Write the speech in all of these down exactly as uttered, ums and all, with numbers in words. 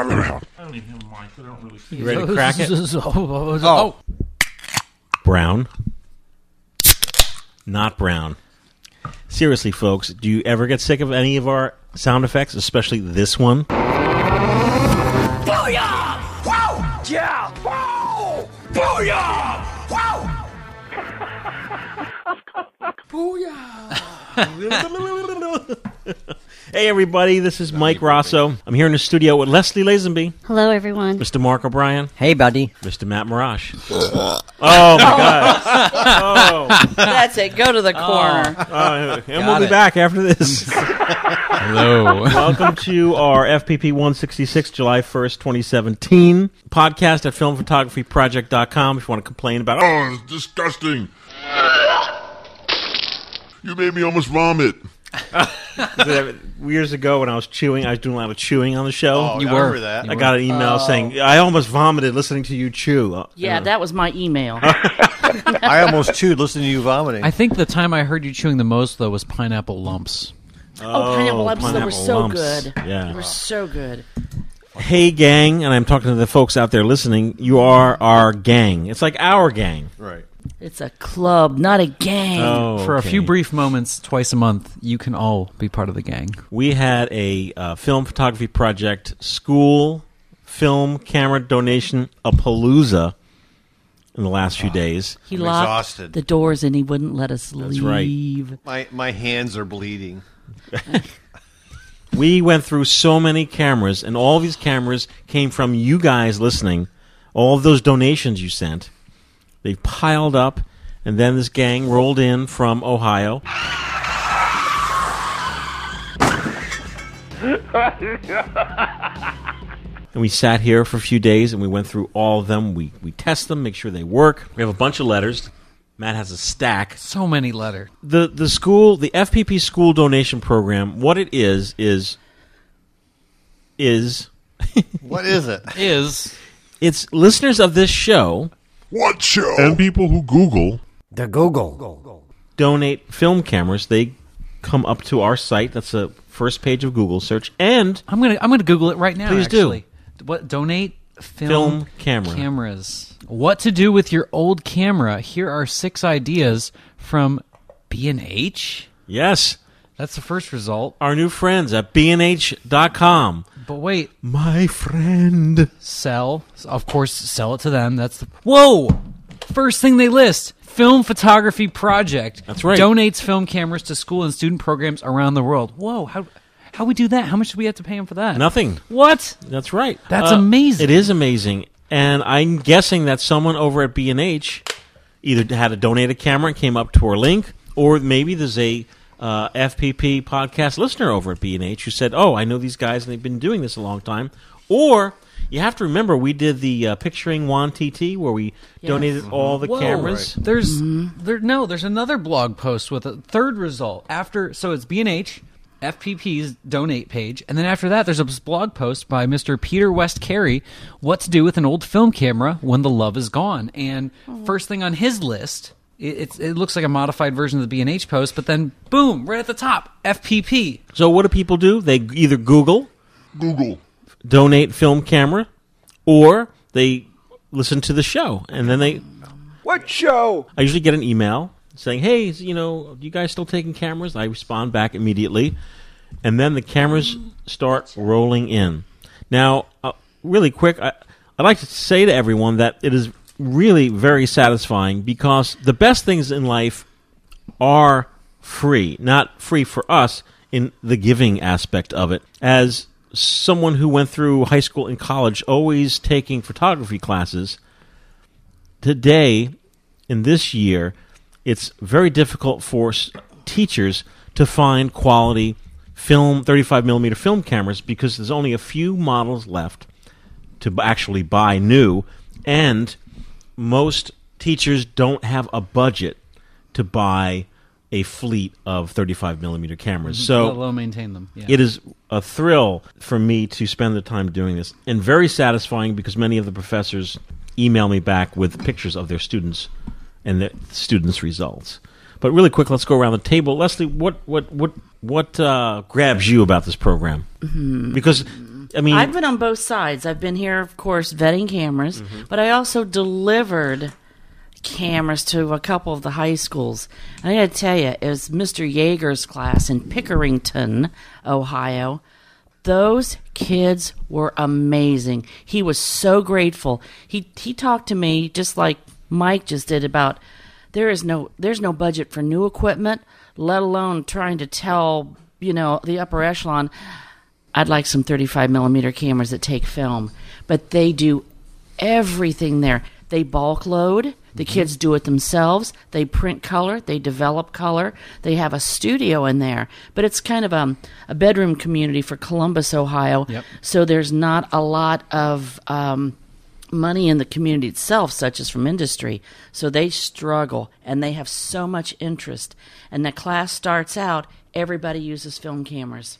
I don't even have a mic, but I don't really see it. You ready to crack it? Oh. Brown. Not brown. Seriously, folks, do you ever get sick of any of our sound effects, especially this one? Booyah! Wow! Yeah! Wow! Booyah! Wow! Booyah! Hey, everybody, this is Mike Rosso. I'm here in the studio with Leslie Lazenby. Hello, everyone. Mister Mark O'Brien. Hey, buddy. Mister Matt Mirage. Oh, my God. Oh. That's it. Go to the corner. Oh. Uh, and Got we'll be it. back after this. Hello. Welcome to our F P P one sixty-six, July first, twenty seventeen podcast at Film Photography Project dot com. If you want to complain about, oh, it's disgusting. You made me almost vomit. Years ago when I was chewing, I was doing a lot of chewing on the show. Oh, you I were. Remember that. I got an email oh. saying, I almost vomited listening to you chew. Yeah, uh, that was my email. I almost chewed listening to you vomiting. I think the time I heard you chewing the most, though, was pineapple lumps. Oh, oh pineapple lumps pineapple that were so lumps. good. Yeah. They were so good. Hey, gang, and I'm talking to the folks out there listening, you are our gang. It's like our gang. Right. It's a club, not a gang. Oh, okay. For a few brief moments, twice a month, you can all be part of the gang. We had a uh, film photography project, school film camera donation, a palooza in the last few days. He I'm locked exhausted. the doors and he wouldn't let us That's leave. Right. My, my hands are bleeding. We went through so many cameras, and all these cameras came from you guys listening. All of those donations you sent. They piled up, and then this gang rolled in from Ohio. And we sat here for a few days, and we went through all of them. We we test them, make sure they work. We have a bunch of letters. Matt has a stack. So many letters. The, the school, the F P P school donation program, what it is, is... Is... What is it? Is... It's listeners of this show... What show? And people who Google. The Google. Donate film cameras. They come up to our site. That's the first page of Google search. And I'm going to I'm gonna Google it right now, Please actually. do. What, donate film, film camera. cameras. What to do with your old camera. Here are six ideas from B and H. Yes. That's the first result. Our new friends at B and H dot com. But wait. My friend. Sell. Of course, sell it to them. That's the... Whoa! First thing they list. Film Photography Project. That's right. Donates film cameras to school and student programs around the world. Whoa. How how we do that? How much do we have to pay them for that? Nothing. What? That's right. That's uh, amazing. It is amazing. And I'm guessing that someone over at B and H either had to donate a camera and came up to our link, or maybe there's a... Uh, F P P podcast listener over at B and H who said, oh, I know these guys and they've been doing this a long time. Or you have to remember we did the uh, Picturing Juan T T where we yes. donated mm-hmm. all the Whoa, cameras. Right. There's mm-hmm. there No, there's another blog post with a third result. after. So it's B and H, F P P's donate page, and then after that there's a blog post by Mister Peter West Carey, what to do with an old film camera when the love is gone. And oh. first thing on his list... It, it's, it looks like a modified version of the B and H post, but then, boom, right at the top, F P P. So what do people do? They either Google, Google, donate film camera, or they listen to the show. And then they... What show? I usually get an email saying, hey, you know, you guys still taking cameras? I respond back immediately. And then the cameras start rolling in. Now, uh, really quick, I, I'd like to say to everyone that it is... really very satisfying because the best things in life are free. Not free for us in the giving aspect of it. As someone who went through high school and college always taking photography classes, today, in this year, it's very difficult for teachers to find quality film, thirty-five millimeter film cameras because there's only a few models left to actually buy new, and most teachers don't have a budget to buy a fleet of thirty-five millimeter cameras. So they'll maintain them. Yeah. It is a thrill for me to spend the time doing this, and very satisfying because many of the professors email me back with pictures of their students and their students' results. But really quick, let's go around the table. Leslie, what what what what uh, grabs you about this program? Mm-hmm. Because I mean, I've been on both sides. I've been here, of course, vetting cameras, mm-hmm. but I also delivered cameras to a couple of the high schools. And I got to tell you, it was Mister Yeager's class in Pickerington, Ohio. Those kids were amazing. He was so grateful. He he talked to me just like Mike just did about there is no there's no budget for new equipment, let alone trying to tell, you know, the upper echelon, I'd like some thirty-five millimeter cameras that take film. But they do everything there. They bulk load. The mm-hmm. kids do it themselves. They print color. They develop color. They have a studio in there. But it's kind of a, a bedroom community for Columbus, Ohio. Yep. So there's not a lot of um, money in the community itself, such as from industry. So they struggle, and they have so much interest. And the class starts out, everybody uses film cameras.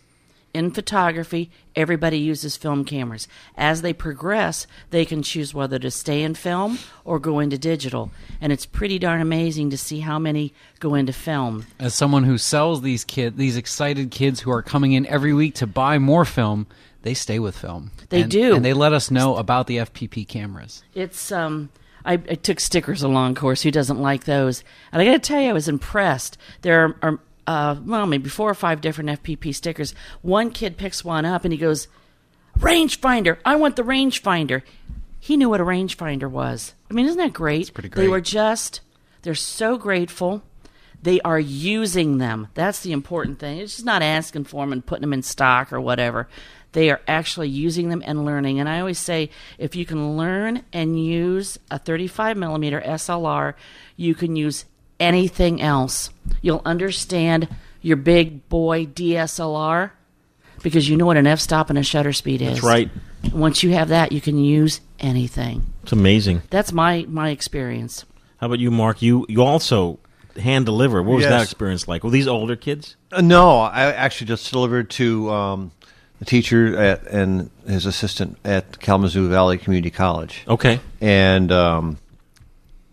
In photography, everybody uses film cameras. As they progress, they can choose whether to stay in film or go into digital. And it's pretty darn amazing to see how many go into film. As someone who sells these kid, these excited kids who are coming in every week to buy more film, they stay with film. They and, do. And they let us know about the F P P cameras. It's um. I, I took stickers along, of course. Who doesn't like those? And I got to tell you, I was impressed. There are... are Uh, well, maybe four or five different F P P stickers. One kid picks one up and he goes, "Rangefinder! I want the rangefinder." He knew what a rangefinder was. I mean, isn't that great? It's pretty great. They were just, they're so grateful. They are using them. That's the important thing. It's just not asking for them and putting them in stock or whatever. They are actually using them and learning. And I always say, if you can learn and use a thirty-five millimeter S L R, you can use anything else. You'll understand your big boy D S L R because you know what an f-stop and a shutter speed is. That's right. Once you have that, you can use anything. It's amazing. That's my my experience. How about you, Mark? You you also hand deliver. What was yes. that experience like? Were these older kids? Uh, no, I actually just delivered to um, the teacher at, and his assistant at Kalamazoo Valley Community College. Okay. And um,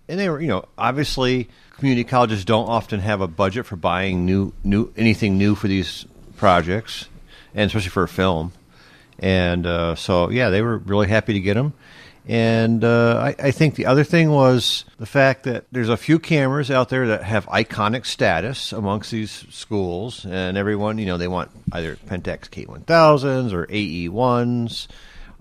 and they were, you know, obviously. Community colleges don't often have a budget for buying new, new anything new for these projects, and especially for a film. And uh, so, yeah, they were really happy to get them. And uh, I, I think the other thing was the fact that there's a few cameras out there that have iconic status amongst these schools, and everyone, you know, they want either Pentax K one thousands or A E ones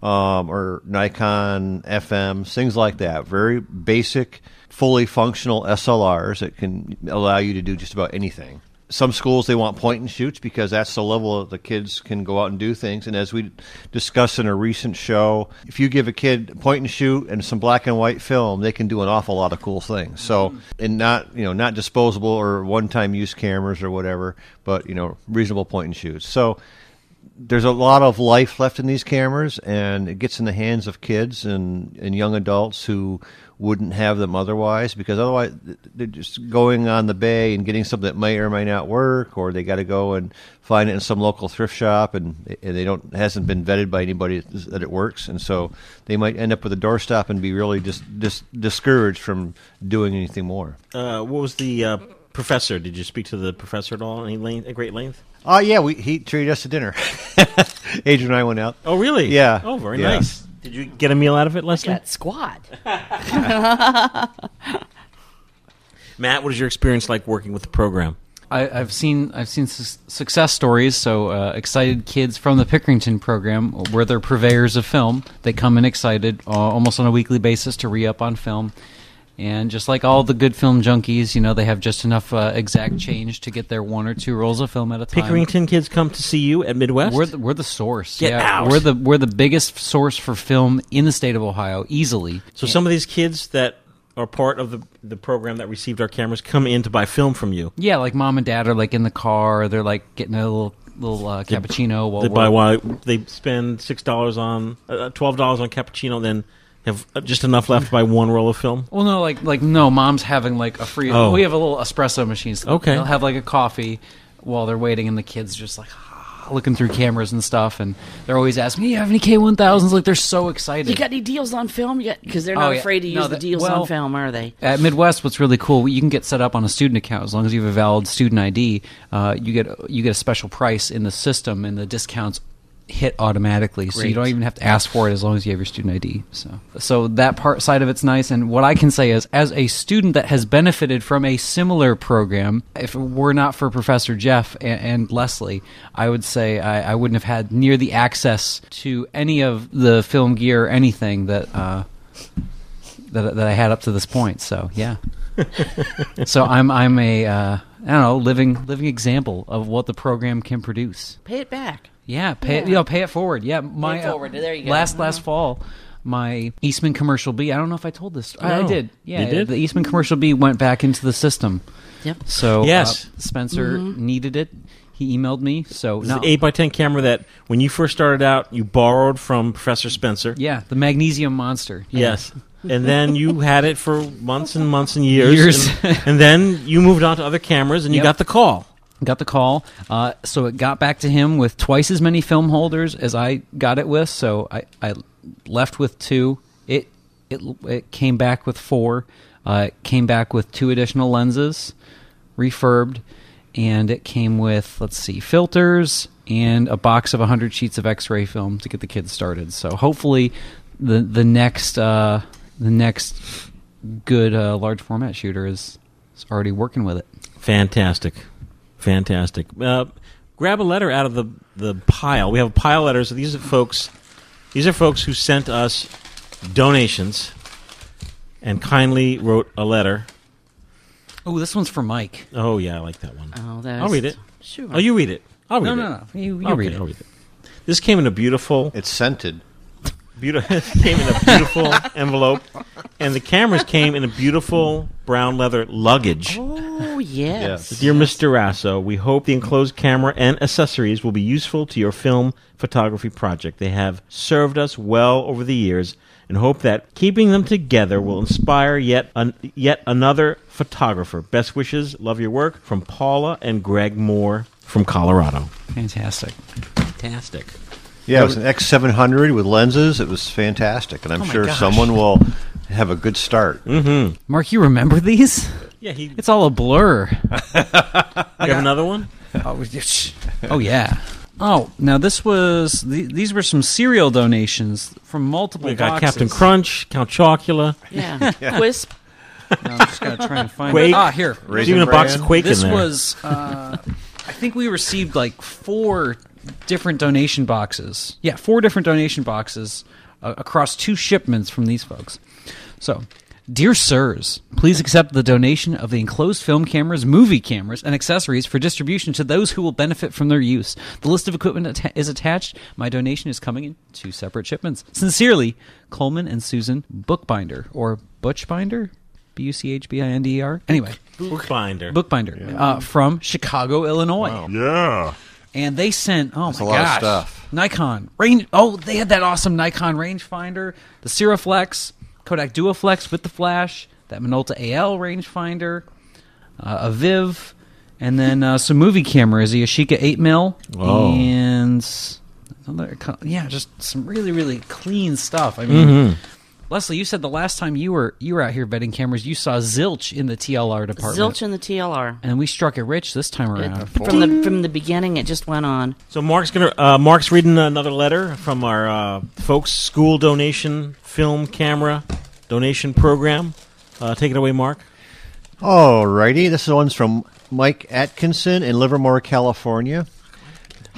um, or Nikon F Ms, things like that. Very basic, fully functional S L Rs that can allow you to do just about anything. Some schools, they want point and shoots because that's the level the kids can go out and do things. And as we discussed in a recent show, if you give a kid point and shoot and some black and white film, they can do an awful lot of cool things. So, and not, you know, not disposable or one-time use cameras or whatever, but, you know, reasonable point and shoots. So there's a lot of life left in these cameras, and it gets in the hands of kids and, and young adults who wouldn't have them otherwise, because otherwise they're just going on the bay and getting something that may or may not work, or they got to go and find it in some local thrift shop, and, and they don't it hasn't been vetted by anybody that it works, and so they might end up with a doorstop and be really just dis, dis, discouraged from doing anything more. Uh, what was the uh, professor? Did you speak to the professor at all? Any length, at great length? Oh uh, yeah, we he treated us to dinner. Adrian and I went out. Oh really? Yeah. Oh, very yeah. nice. Did you get a meal out of it, Leslie? I got squad. Matt, what is your experience like working with the program? I, I've seen I've seen su- success stories. So uh, excited kids from the Pickerington program, where they're purveyors of film, they come in excited uh, almost on a weekly basis to re up on film. And just like all the good film junkies, you know, they have just enough uh, exact change to get their one or two rolls of film at a time. Pickerington kids come to see you at Midwest? We're the, we're the source. Get yeah. out. We're the, we're the biggest source for film in the state of Ohio, easily. So yeah. some of these kids that are part of the the program that received our cameras come in to buy film from you? Yeah, like mom and dad are like in the car, they're like getting a little... little uh, cappuccino. They, while they, buy, while they spend six dollars on, uh, twelve dollars on cappuccino, then... have just enough left by one roll of film? Well, no, like, like no, mom's having, like, a free... Oh. We have a little espresso machine. So okay. They'll have, like, a coffee while they're waiting, and the kids just, like, looking through cameras and stuff, and they're always asking, "Do you have any K one thousands?" Like, they're so excited. You got any deals on film yet? Because they're not oh, yeah. afraid to use no, the, the deals well, on film, are they? At Midwest, what's really cool, you can get set up on a student account. As long as you have a valid student I D, uh, you get you get a special price in the system, and the discounts hit automatically. Great. So you don't even have to ask for it as long as you have your student I D. So so that part side of it's nice. And what I can say is, as a student that has benefited from a similar program, if it were not for Professor Jeff and, and Leslie, I would say I, I wouldn't have had near the access to any of the film gear or anything that uh, that, that I had up to this point. So yeah. So I'm I'm a uh, I don't know living living example of what the program can produce. Pay it back. Yeah, pay yeah. it. You know, pay it forward. Yeah, my pay it forward. Uh, there you go. Last last fall, my Eastman Commercial B. I don't know if I told this. No. I, I did. Yeah, you did? The Eastman Commercial B went back into the system. Yep. So yes, uh, Spencer mm-hmm. needed it. He emailed me. So no. The eight by ten camera that when you first started out, you borrowed from Professor Spencer. Yeah, the magnesium monster. Yes. And then you had it for months and months and years. Years. And, and then you moved on to other cameras, and you yep. got the call. Got the call. Uh, so it got back to him with twice as many film holders as I got it with. So I, I left with two. It, it, it came back with four. Uh, it came back with two additional lenses, refurbed. And it came with, let's see, filters and a box of one hundred sheets of X-ray film to get the kids started. So hopefully the, the next... Uh, The next good uh, large format shooter is, is already working with it. Fantastic. Fantastic. Uh, grab a letter out of the, the pile. We have a pile of letters. These are folks These are folks who sent us donations and kindly wrote a letter. Oh, this one's for Mike. Oh, yeah, I like that one. Oh, that I'll is read it. Sure. Oh, you read it. I'll read no, it. No, no, no. You, you I'll read, read it. I'll read it. This came in a beautiful... It's scented. Beautiful came in a beautiful envelope, and the cameras came in a beautiful brown leather luggage. Oh, yes. yes. Dear yes. Mister Rasso, we hope the enclosed camera and accessories will be useful to your film photography project. They have served us well over the years and hope that keeping them together will inspire yet an, yet another photographer. Best wishes. Love your work. From Paula and Greg Moore from Colorado. Fantastic. Fantastic. Yeah, it was an X seven hundred with lenses. It was fantastic, and I'm oh sure gosh. someone will have a good start. Mm-hmm. Mark, you remember these? Yeah, he... It's all a blur. You have another one? Oh, oh, yeah. Oh, now this was... The, these were some cereal donations from multiple we got boxes. Captain Crunch, Count Chocula. Yeah. yeah. Wisp. No, I'm just going to try and find Quake. It. Ah, here. There's even a box of Quake this in there. This was... Uh, I think we received like four... different donation boxes. Yeah, four different donation boxes uh, across two shipments from these folks. So, dear sirs, please accept the donation of the enclosed film cameras, movie cameras, and accessories for distribution to those who will benefit from their use. The list of equipment atta- is attached. My donation is coming in two separate shipments. Sincerely, Coleman and Susan Bookbinder, or Butchbinder? B U C H B I N D E R? Anyway. Bookbinder. Bookbinder. Yeah. Uh, from Chicago, Illinois. Wow. Yeah. And they sent, oh That's my a lot gosh, of stuff. Nikon range. Oh, they had that awesome Nikon rangefinder, the Ciroflex, Kodak Duoflex with the flash, that Minolta A L rangefinder, uh, a Viv, and then uh, some movie cameras, a Yashica eight millimeter, Whoa. and another, yeah, just some really, really clean stuff. I mean, mm-hmm. Leslie, you said the last time you were you were out here vetting cameras, you saw zilch in the T L R department. Zilch in the T L R, and we struck it rich this time around. It, from the from the beginning, it just went on. So Mark's gonna uh, Mark's reading another letter from our uh, folks' school donation film camera donation program. Uh, take it away, Mark. All righty, this one's from Mike Atkinson in Livermore, California.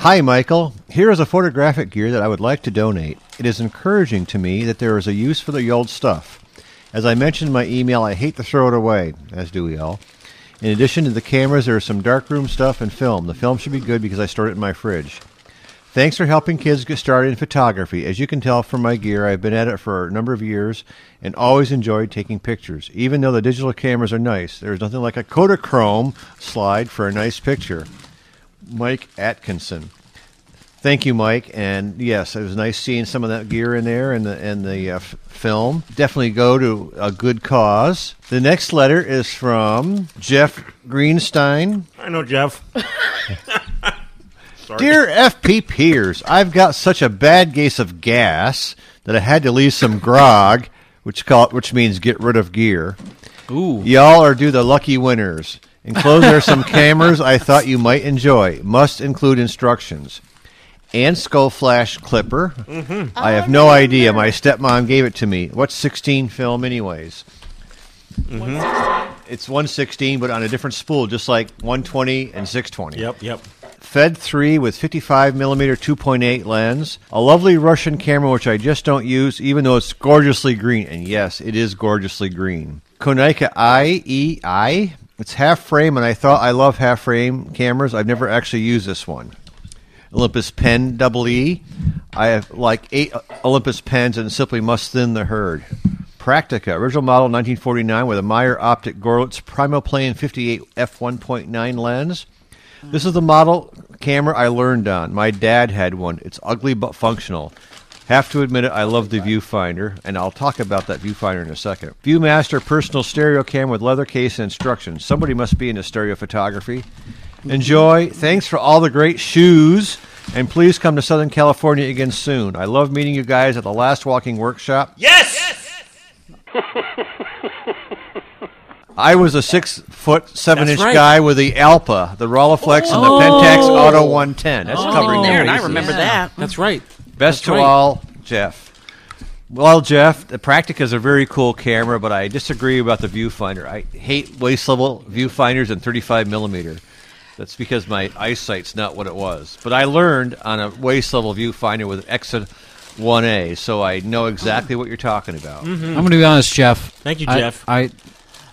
Hi, Michael. Here is a photographic gear that I would like to donate. It is encouraging to me that there is a use for the old stuff. As I mentioned in my email, I hate to throw it away, as do we all. In addition to the cameras, there is some darkroom stuff and film. The film should be good because I stored it in my fridge. Thanks for helping kids get started in photography. As you can tell from my gear, I've been at it for a number of years and always enjoyed taking pictures. Even though the digital cameras are nice, there is nothing like a Kodachrome slide for a nice picture. Mike Atkinson. Thank you, Mike. And yes, it was nice seeing some of that gear in there and the and the uh, f- film. Definitely go to a good cause. The next letter is from Jeff Greenstein. I know Jeff. Sorry. Dear FPPers, I've got such a bad case of gas that I had to leave some grog, which call which means get rid of gear. Ooh. Y'all are due the lucky winners. Enclosed are some cameras I thought you might enjoy. Must include instructions. and skull flash clipper. Mm-hmm. I have oh, no, no idea. My stepmom gave it to me. What's sixteen film anyways? Mm-hmm. It's one sixteen, but on a different spool, just like one twenty and six twenty. Yep, yep. Fed three with fifty-five millimeter two point eight lens. A lovely Russian camera, which I just don't use, even though it's gorgeously green. And yes, it is gorgeously green. Konica I E I. It's half frame, and I thought I love half frame cameras. I've never actually used this one. Olympus Pen double E. I have like eight Olympus Pens and simply must thin the herd. Practica, original model nineteen forty-nine with a Meyer Optic Gorlitz Primoplane fifty-eight f one point nine lens. This is the model camera I learned on. My dad had one. It's ugly but functional. Have to admit it, I love the viewfinder, and I'll talk about that viewfinder in a second. Viewmaster personal stereo camera with leather case and instructions. Somebody must be into stereo photography. Enjoy. Thanks for all the great shoes, and please come to Southern California again soon. I love meeting you guys at the Last Walking Workshop. Yes! Yes! I was a six foot seven inch right. guy with the Alpa, the Rolleiflex, oh. and the Pentax Auto one ten. That's oh. covering there, and I remember yeah. that. That's right. Best That's to right. all, Jeff. Well, Jeff, the Practica is a very cool camera, but I disagree about the viewfinder. I hate waist level viewfinders and thirty-five millimeter. That's because my eyesight's not what it was. But I learned on a waist level viewfinder with Exit one A, so I know exactly what you're talking about. Mm-hmm. I'm going to be honest, Jeff. Thank you, Jeff. I. I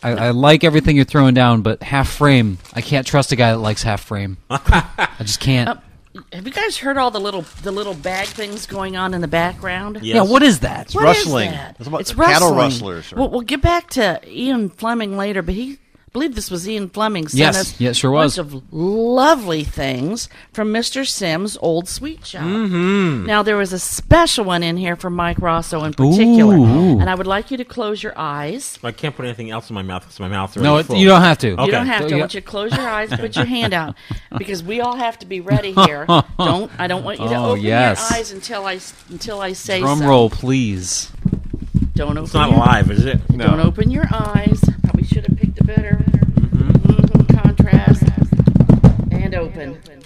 I, I like everything you're throwing down, but half frame, I can't trust a guy that likes half frame. I just can't. Uh, have you guys heard all the little the little bag things going on in the background? Yes. Yeah, what is that? It's what rustling. Is that? It's, about it's cattle rustling. rustlers. Or... We'll, we'll get back to Ian Fleming later, but he I believe this was Ian Fleming. Sent yes, us yes, sure was. A bunch of lovely things from Mister Sims' old sweet shop. Mm-hmm. Now, there was a special one in here for Mike Rosso in particular. Ooh. And I would like you to close your eyes. I can't put anything else in my mouth because my mouth's already no, it, full. No, you don't have to. You okay. don't have so to. I want you to close your eyes and put your hand out because we all have to be ready here. Don't I don't want you to oh, open yes. your eyes until I, until I say something. Drum so. roll, please. Don't open it's not your, live, is it? No. Don't open your eyes. We should have picked a better mm-hmm. Mm-hmm. contrast. And open. And open.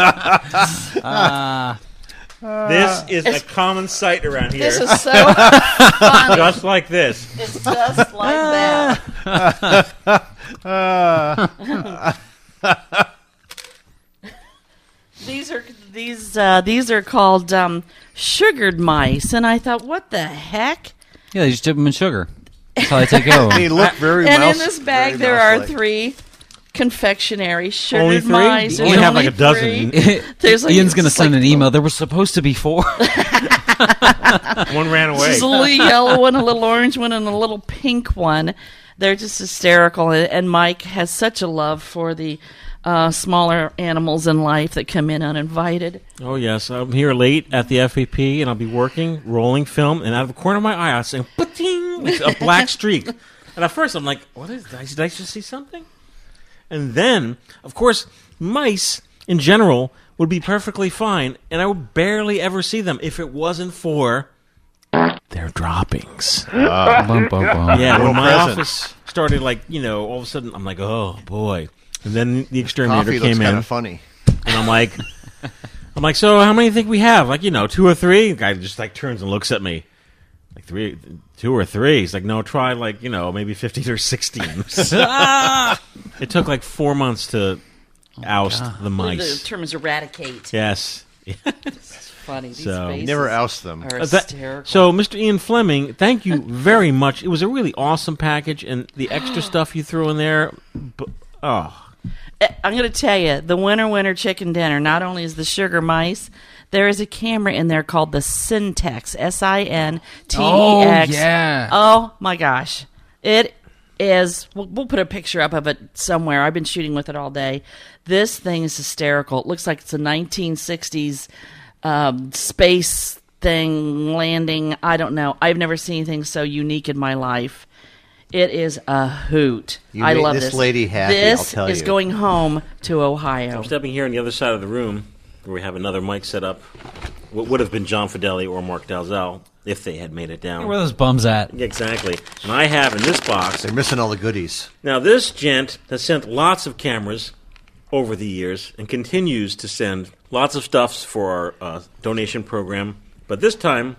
Oh! uh, this is a common sight around here. This is so funny. Just like this. It's just like that. These are these uh, these are called um, sugared mice, and I thought, what the heck? Yeah, they just dip them in sugar. That's how they take care of them. They look very and mouse, in this bag, there mouse-like. Are three confectionery sugared only three? Mice. We only have only like a dozen. There's like, Ian's going to send like, an email. There were supposed to be four. One ran away. There's a little yellow one, a little orange one, and a little pink one. They're just hysterical, and, and Mike has such a love for the... Uh, smaller animals in life that come in uninvited. Oh, yes. I'm here late at the F P P, and I'll be working, rolling film, and out of the corner of my eye, I'll say, ba-ting! It's a black streak. And at first, I'm like, what is that? Did I just see something? And then, of course, mice in general would be perfectly fine, and I would barely ever see them if it wasn't for their droppings. Uh, bum, bum, bum. Yeah, when my office started, like, you know, all of a sudden, I'm like, oh, boy. And then the exterminator came in. Kinda funny. And I'm like, I'm like, so how many do you think we have? Like, you know, two or three? The guy just like turns and looks at me. Like three, two or three. He's like, no, try like, you know, maybe fifteen or sixteen. It took like four months to oh oust God. the mice. The term is eradicate. Yes. It's funny. These so never oust them. Are hysterical. So, Mister Ian Fleming, thank you very much. It was a really awesome package, and the extra stuff you threw in there. Oh. I'm going to tell you, the winner, winner, chicken dinner, not only is the sugar mice, there is a camera in there called the Syntex, S I N T E X. Oh, yeah. Oh, my gosh. It is, we'll, we'll put a picture up of it somewhere. I've been shooting with it all day. This thing is hysterical. It looks like it's a nineteen sixties um, space thing, landing. I don't know. I've never seen anything so unique in my life. It is a hoot. You I love this. This lady happy, this I'll tell you. This is going home to Ohio. I'm stepping here on the other side of the room where we have another mic set up. What would have been John Fedeli or Mark Dalzell if they had made it down. Where are those bums at? Exactly. And I have in this box... They're missing all the goodies. Now, this gent has sent lots of cameras over the years and continues to send lots of stuffs for our uh, donation program. But this time,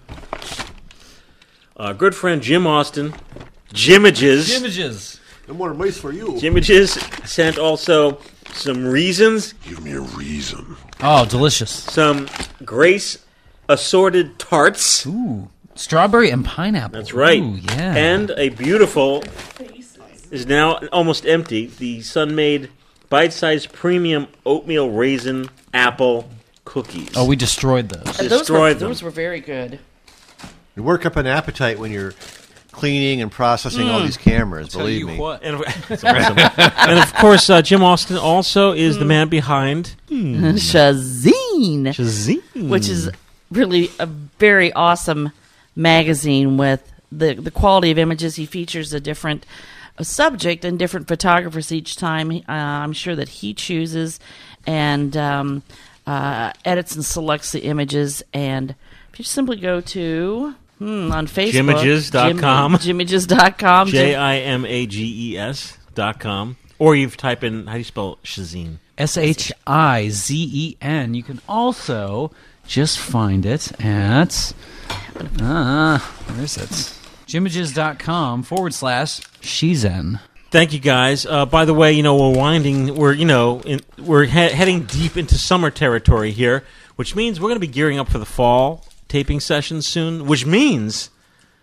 our good friend Jim Austin, Jimages. Jimages. No more mice for you. Jimages sent also some reasons. Give me a reason. Oh, delicious. Some Grace assorted tarts. Ooh. Strawberry and pineapple. That's right. Ooh, yeah. And a beautiful, is now almost empty, the Sun-Made bite-sized premium oatmeal raisin apple cookies. Oh, we destroyed those. Destroyed those were, them. Those were very good. You work up an appetite when you're cleaning and processing mm. all these cameras, I'll believe me. What? And, and of course, uh, Jim Austin also is mm. the man behind mm. Shazine. Shazine. Which is really a very awesome magazine with the, the quality of images. He features a different a subject and different photographers each time. Uh, I'm sure that he chooses and um, uh, edits and selects the images. And if you simply go to hmm, on Facebook, Jimages dot com. Jimages dot com. J I M A G E S dot com. Or you've typed in, how do you spell Shazine? S H I Z E N. You can also just find it at, uh, where is it? Jimages dot com forward slash Shizen. Thank you, guys. Uh, by the way, you know, we're winding, we're, you know, in, we're he- heading deep into summer territory here, which means we're going to be gearing up for the fall taping session soon, which means...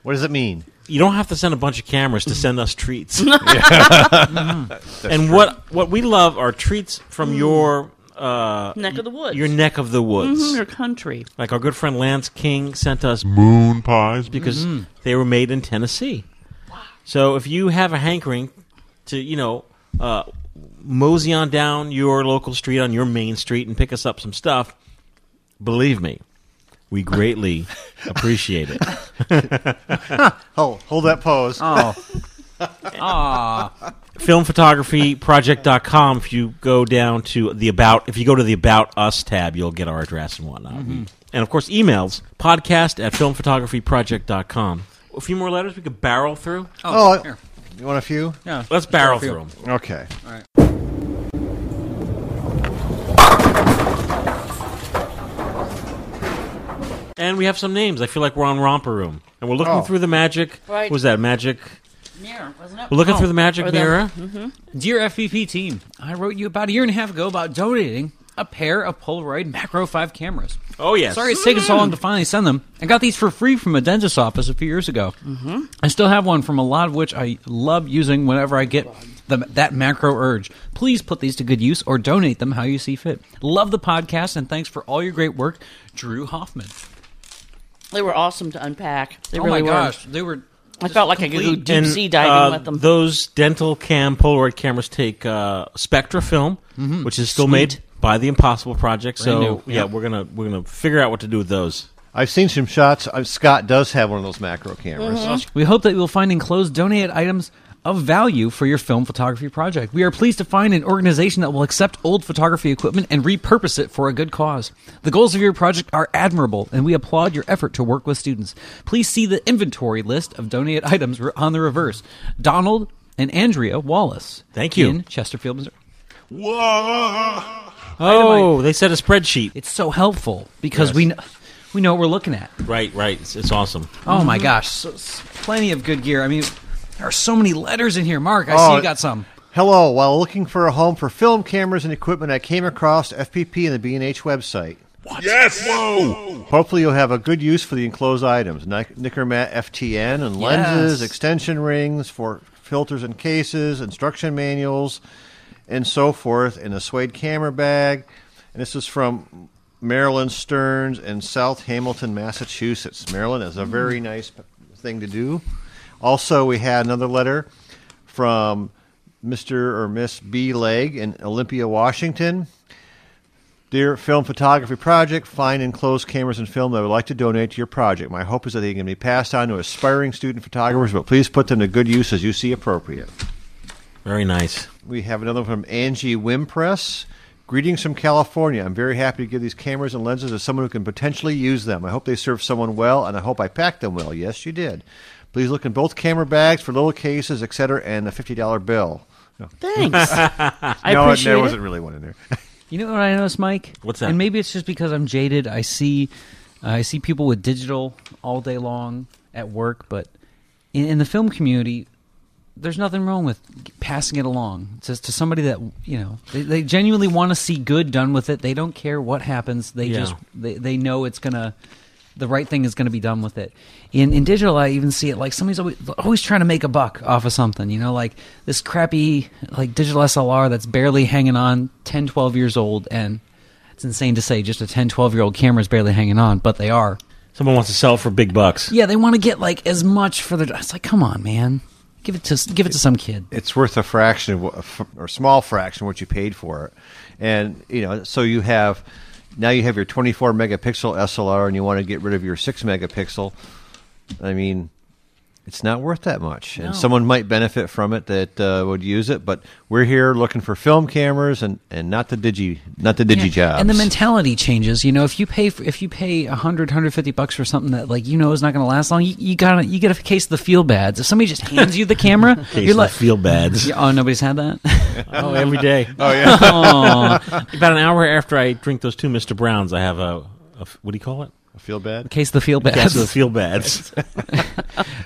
What does it mean? You don't have to send a bunch of cameras to send us treats. mm-hmm. And true. what what we love are treats from mm. your... Uh, neck of the woods. Your neck of the woods. Mm-hmm, your country. Like our good friend Lance King sent us moon pies because mm-hmm. they were made in Tennessee. Wow. So if you have a hankering to, you know, uh, mosey on down your local street on your main street and pick us up some stuff, believe me, we greatly appreciate it. oh, hold that pose. Oh. Aw. Film Photography Project dot com. If you go down to the About, if you go to the About Us tab, you'll get our address and whatnot. Mm-hmm. And, of course, emails, podcast at Film Photography Project dot com. A few more letters we could barrel through. Oh, oh here. You want a few? Yeah. Let's barrel through them. Okay. All right. And we have some names. I feel like we're on Romper Room. And we're looking oh. through the magic. Right. What was that? Magic... Mirror, wasn't it? We're looking oh, for the magic mirror. The, mm-hmm. Dear F P P team, I wrote you about a year and a half ago about donating a pair of Polaroid Macro five cameras. Oh, yes. Sorry it's mm-hmm. taken so long to finally send them. I got these for free from a dentist's office a few years ago. Mm-hmm. I still have one from a lot of which I love using whenever I get the, that macro urge. Please put these to good use or donate them how you see fit. Love the podcast, and thanks for all your great work, Drew Hoffman. They were awesome to unpack. They oh, really my gosh. Were. They were... I felt like complete. I could go deep sea diving uh, with them. Those dental cam Polaroid cameras take uh, Spectra film, mm-hmm. which is still Sweet. made by the Impossible Project. Brand so new. yeah, yep. we're gonna we're gonna figure out what to do with those. I've seen some shots. Uh, Scott does have one of those macro cameras. Mm-hmm. We hope that you'll find enclosed donated items of value for your film photography project. We are pleased to find an organization that will accept old photography equipment and repurpose it for a good cause. The goals of your project are admirable, and we applaud your effort to work with students. Please see the inventory list of donated items on the reverse. Donald and Andrea Wallace. Thank you. In Chesterfield, Missouri. Whoa. Oh, they said a spreadsheet. It's so helpful because yes. we know... We know what we're looking at. Right, right. It's, it's awesome. Oh, mm-hmm. my gosh. So, so plenty of good gear. I mean, there are so many letters in here. Mark, I oh, see you got some. Hello. While looking for a home for film cameras and equipment, I came across F P P and the B and H website. What? Yes! Whoa! Hopefully you'll have a good use for the enclosed items. Nicomat F T N and lenses, yes. extension rings for filters and cases, instruction manuals, and so forth in a suede camera bag. And this is from... Marilyn Stearns in South Hamilton, Massachusetts. Marilyn is a very nice thing to do. Also, we had another letter from Mister or Miss B. Legg in Olympia, Washington. Dear Film Photography Project, find enclosed cameras and film that I would like to donate to your project. My hope is that they can be passed on to aspiring student photographers, but please put them to good use as you see appropriate. Very nice. We have another one from Angie Wimpress. Greetings from California. I'm very happy to give these cameras and lenses to someone who can potentially use them. I hope they serve someone well, and I hope I packed them well. Yes, you did. Please look in both camera bags for little cases, et cetera, and a fifty dollar bill. No. Thanks. I no, appreciate it. No, there wasn't really one in there. better. You know what I noticed, Mike? What's that? And maybe it's just because I'm jaded. I see, uh, I see people with digital all day long at work, but in, in the film community, there's nothing wrong with passing it along to, to somebody that, you know, they, they genuinely want to see good done with it. They don't care what happens. They yeah. just they, they know it's gonna, the right thing is gonna be done with it. In in digital, I even see it like somebody's always, always trying to make a buck off of something. You know, like this crappy like digital S L R that's barely hanging on, ten, twelve years old, and it's insane to say just a ten, twelve year old camera is barely hanging on, but they are. Someone wants to sell for big bucks. Yeah, they want to get like as much for the. It's like, come on, man. Give it to give it to some kid. It's worth a fraction of, or a small fraction of what you paid for it, and you know. So you have now you have your twenty-four megapixel S L R, and you want to get rid of your six megapixel. I mean, it's not worth that much, no. And someone might benefit from it that uh, would use it. But we're here looking for film cameras, and, and not the digi not the digi yeah. jobs. And the mentality changes. You know, if you pay for, if you pay a hundred, a hundred fifty bucks for something that like you know is not going to last long, you, you got you get a case of the feel bads. If somebody just hands you the camera, case you're like, of the feel bads. Oh, nobody's had that. Oh, every day. Oh yeah. Oh. About an hour after I drink those two Mister Browns, I have a, a what do you call it? Feel bad? In case the feel bads. In case the feel bads.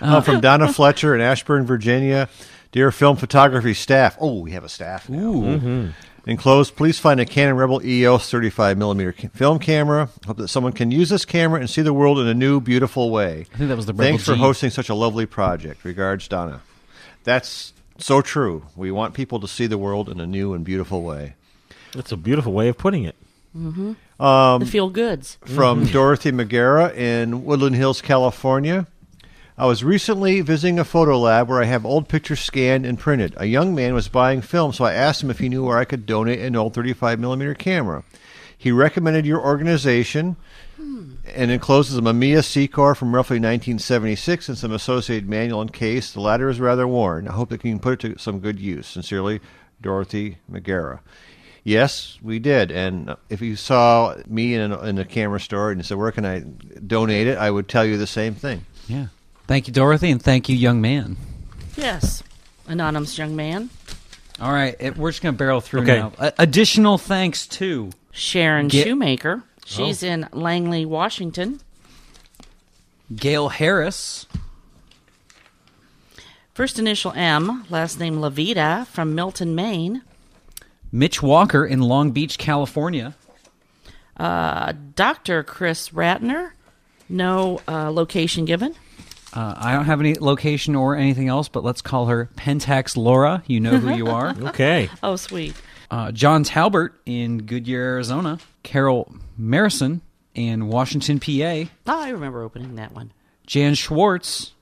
uh, from Donna Fletcher in Ashburn, Virginia. Dear Film Photography staff. Oh, we have a staff now. Ooh. Mm-hmm. Enclosed, please find a Canon Rebel E O S thirty-five millimeter film camera. Hope that someone can use this camera and see the world in a new, beautiful way. I think that was the Rebel Thanks G. for hosting such a lovely project. Regards, Donna. That's so true. We want people to see the world in a new and beautiful way. That's a beautiful way of putting it. Mm-hmm. Um, the feel goods. From Dorothy Magera in Woodland Hills, California. I was recently visiting a photo lab where I have old pictures scanned and printed. A young man was buying film, so I asked him if he knew where I could donate an old thirty-five millimeter camera. He recommended your organization hmm. and encloses a Mamiya Secor from roughly nineteen seventy-six and some associated manual and case. The latter is rather worn. I hope that you can put it to some good use. Sincerely, Dorothy Magera. Yes, we did. And if you saw me in a, in a camera store and said, where can I donate it, I would tell you the same thing. Yeah. Thank you, Dorothy, and thank you, young man. Yes. Anonymous young man. All right. It, we're just going to barrel through okay. now. A- additional thanks to Sharon Ga- Shoemaker. She's oh. in Langley, Washington. Gail Harris. First initial M, last name Levita from Milton, Maine. Mitch Walker in Long Beach, California. Uh, Doctor Chris Ratner, no uh, location given. Uh, I don't have any location or anything else, but let's call her Pentax Laura. You know who you are. Okay. Oh, sweet. Uh, John Talbert in Goodyear, Arizona. Carol Marison in Washington, P A. Oh, I remember opening that one. Jan Schwartz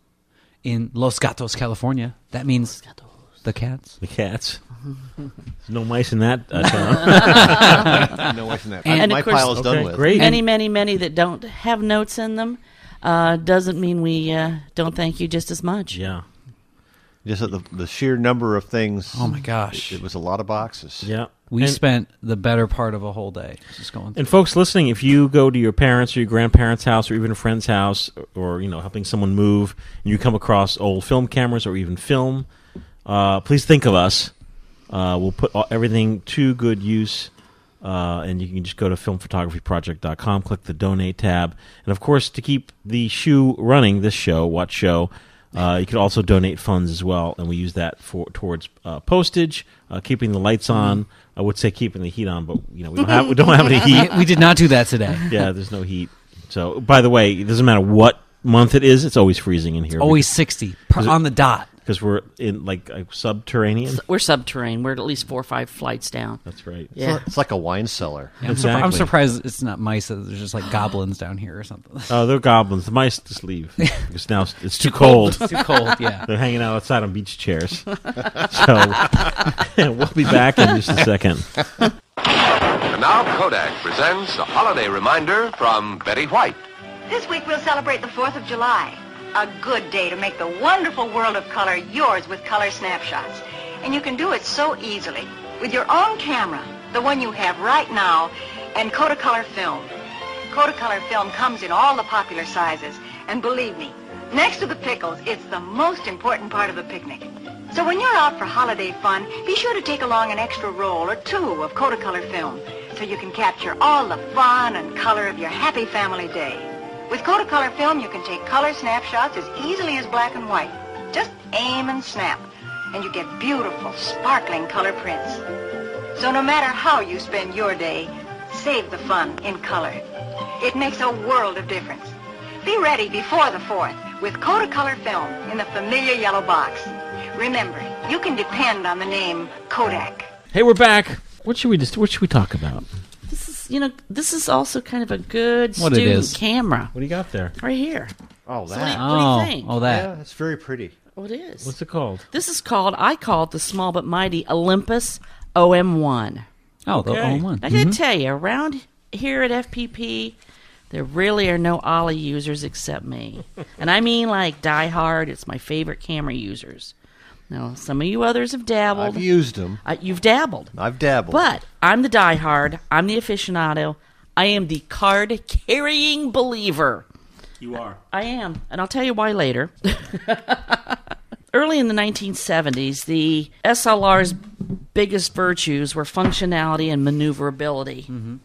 in Los Gatos, California. That means the cats. The cats. There's no mice in that uh, town. No mice in that. And, and my course, pile is okay, done with. Great. Many, many, many that don't have notes in them uh, doesn't mean we uh, don't thank you just as much. Yeah. Just the, the sheer number of things. Oh, my gosh. It, it was a lot of boxes. Yeah. We and, spent the better part of a whole day just going through. And folks listening, if you go to your parents' or your grandparents' house or even a friend's house or, you know, helping someone move and you come across old film cameras or even film, uh, please think of us. Uh, we'll put all, everything to good use, uh, and you can just go to film photography project dot com, click the Donate tab. And, of course, to keep the shoe running, this show, What Show, uh, you can also donate funds as well, and we use that for towards uh, postage, uh, keeping the lights on. I would say keeping the heat on, but you know we don't have, we don't have any heat. We did not do that today. Yeah, there's no heat. So, by the way, it doesn't matter what month it is, it's always freezing in here. It's always sixty, on the dot. Because we're in like a subterranean. We're subterranean. We're at least four or five flights down. That's right. Yeah. It's like a wine cellar. Yeah, I'm, exactly. sur- I'm surprised it's not mice. There's just like goblins down here or something. Oh, uh, they're goblins. The mice just leave. Because now it's too cold. It's too cold, yeah. They're hanging out outside on beach chairs. So we'll be back in just a second. And now Kodak presents a holiday reminder from Betty White. This week we'll celebrate the fourth of July. A good day to make the wonderful world of color yours with color snapshots. And you can do it so easily with your own camera, the one you have right now, and Kodacolor film. Kodacolor film comes in all the popular sizes, and believe me, next to the pickles, it's the most important part of the picnic. So when you're out for holiday fun, be sure to take along an extra roll or two of Kodacolor film so you can capture all the fun and color of your happy family day. With Kodacolor film, you can take color snapshots as easily as black and white. Just aim and snap, and you get beautiful, sparkling color prints. So no matter how you spend your day, save the fun in color. It makes a world of difference. Be ready before the fourth with Kodacolor film in the familiar yellow box. Remember, you can depend on the name Kodak. Hey, we're back. What should we just, what should we talk about? This is, you know, this is also kind of a good what student it is. camera. What do you got there? Right here. Oh, that. So what, do you, oh, what do you think? Oh, that. Yeah, it's very pretty. Oh, it is. What's it called? This is called, I call it the small but mighty Olympus O M one. Oh, okay. The O M one. I gotta mm-hmm. tell you, around here at F P P, there really are no Ollie users except me. And I mean like diehard, it's my favorite camera users. Now, some of you others have dabbled. I've used them. Uh, you've dabbled. I've dabbled. But I'm the diehard. I'm the aficionado. I am the card-carrying believer. You are. I am. And I'll tell you why later. Early in the nineteen seventies, the S L R's biggest virtues were functionality and maneuverability. Mm-hmm.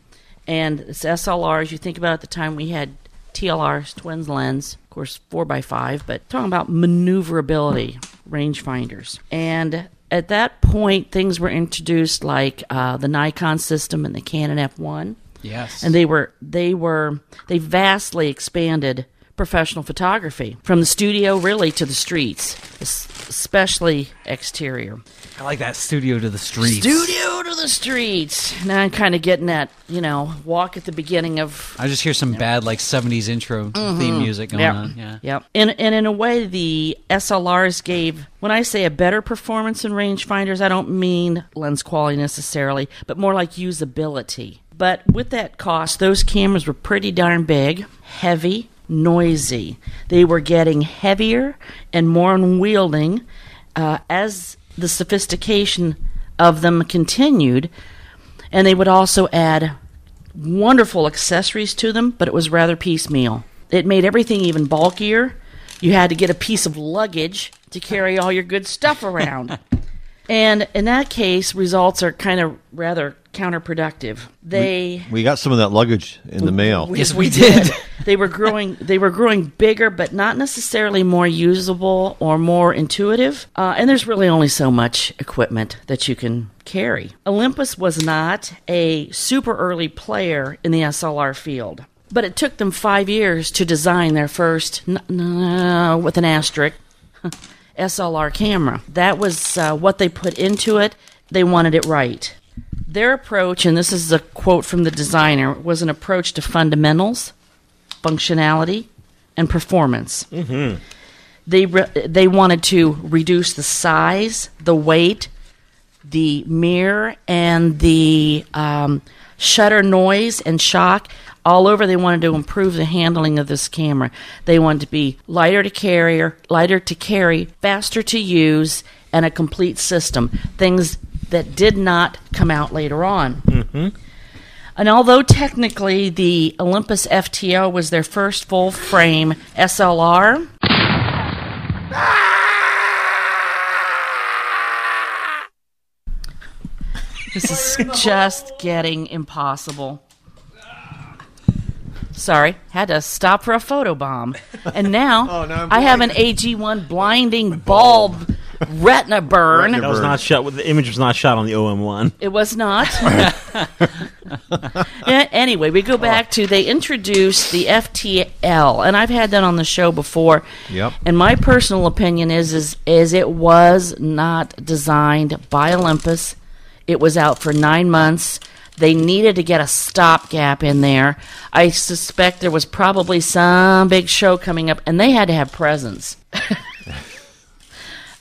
And it's S L Rs, you think about at the time we had T L Rs, twins lens, of course, four by five, but talking about maneuverability. Rangefinders. And at that point, things were introduced like uh, the Nikon system and the Canon F one. Yes. And they were, they were, they vastly expanded professional photography from the studio really to the streets, especially exterior. I like that studio to the streets. Studio to the streets. Now I'm kind of getting that, you know, walk at the beginning of. I just hear some you know, bad like seventies intro mm-hmm. theme music going yep. on. Yeah. Yep. And and in a way, the S L Rs gave. When I say a better performance in rangefinders, I don't mean lens quality necessarily, but more like usability. But with that cost, those cameras were pretty darn big, heavy. Noisy. They were getting heavier and more unwielding uh, as the sophistication of them continued, and they would also add wonderful accessories to them, but it was rather piecemeal. It made everything even bulkier. You had to get a piece of luggage to carry all your good stuff around. And in that case, results are kind of rather counterproductive. They we, we got some of that luggage in the mail. We, yes, we did. They were growing. They were growing bigger, but not necessarily more usable or more intuitive. Uh, and there's really only so much equipment that you can carry. Olympus was not a super early player in the S L R field, but it took them five years to design their first n- n- with an asterisk. S L R camera. That was uh, what they put into it. They wanted it right. Their approach, and this is a quote from the designer, was an approach to fundamentals, functionality, and performance. Mm-hmm. They re- they wanted to reduce the size, the weight, the mirror, and the um, shutter noise and shock. All over, they wanted to improve the handling of this camera. They wanted to be lighter to carry, lighter to carry, faster to use, and a complete system. Things that did not come out later on. Mm-hmm. And although technically the Olympus F T O was their first full-frame S L R, this is just getting impossible. Sorry, had to stop for a photo bomb. And now, oh, no, I have an A G one blinding bulb retina burn. That was not shot. The image was not shot on the O M one. It was not. Anyway, we go back to they introduced the F T L, and I've had that on the show before. Yep. And my personal opinion is is is it was not designed by Olympus. It was out for nine months. They needed to get a stopgap in there. I suspect there was probably some big show coming up, and they had to have presents.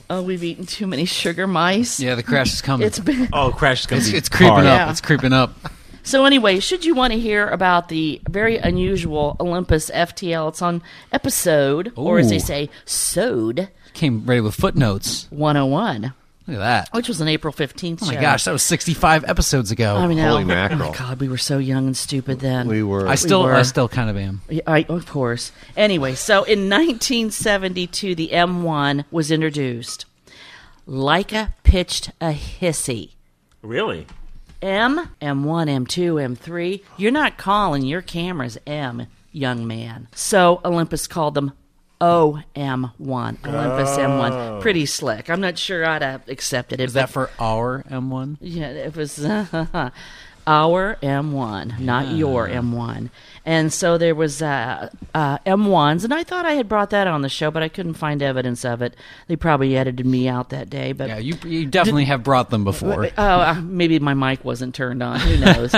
Oh, we've eaten too many sugar mice. Yeah, the crash is coming. It's been oh, crash is coming. It's, it's creeping hard. up. Yeah. It's creeping up. So anyway, should you want to hear about the very unusual Olympus F T L, it's on episode, Ooh. or as they say, sode. Came ready with footnotes. one oh one. Look at that. Which was an April fifteenth show. Oh, my gosh. That was sixty-five episodes ago. I mean, Holy no. mackerel. Oh, my God. We were so young and stupid then. We were. I still we were. I still kind of am. I, of course. Anyway, so in nineteen seventy-two, the M one was introduced. Leica pitched a hissy. Really? M, M one, M two, M three. You're not calling your cameras M, young man. So Olympus called them O M one, Olympus oh. M one. Pretty slick. I'm not sure I'd have accepted it. Is that for our M one? Yeah, it was uh, our M one, not yeah. your M one. And so there was uh, uh, M ones, and I thought I had brought that on the show, but I couldn't find evidence of it. They probably edited me out that day. But yeah, you, you definitely did, have brought them before. Oh, uh, maybe my mic wasn't turned on. Who knows?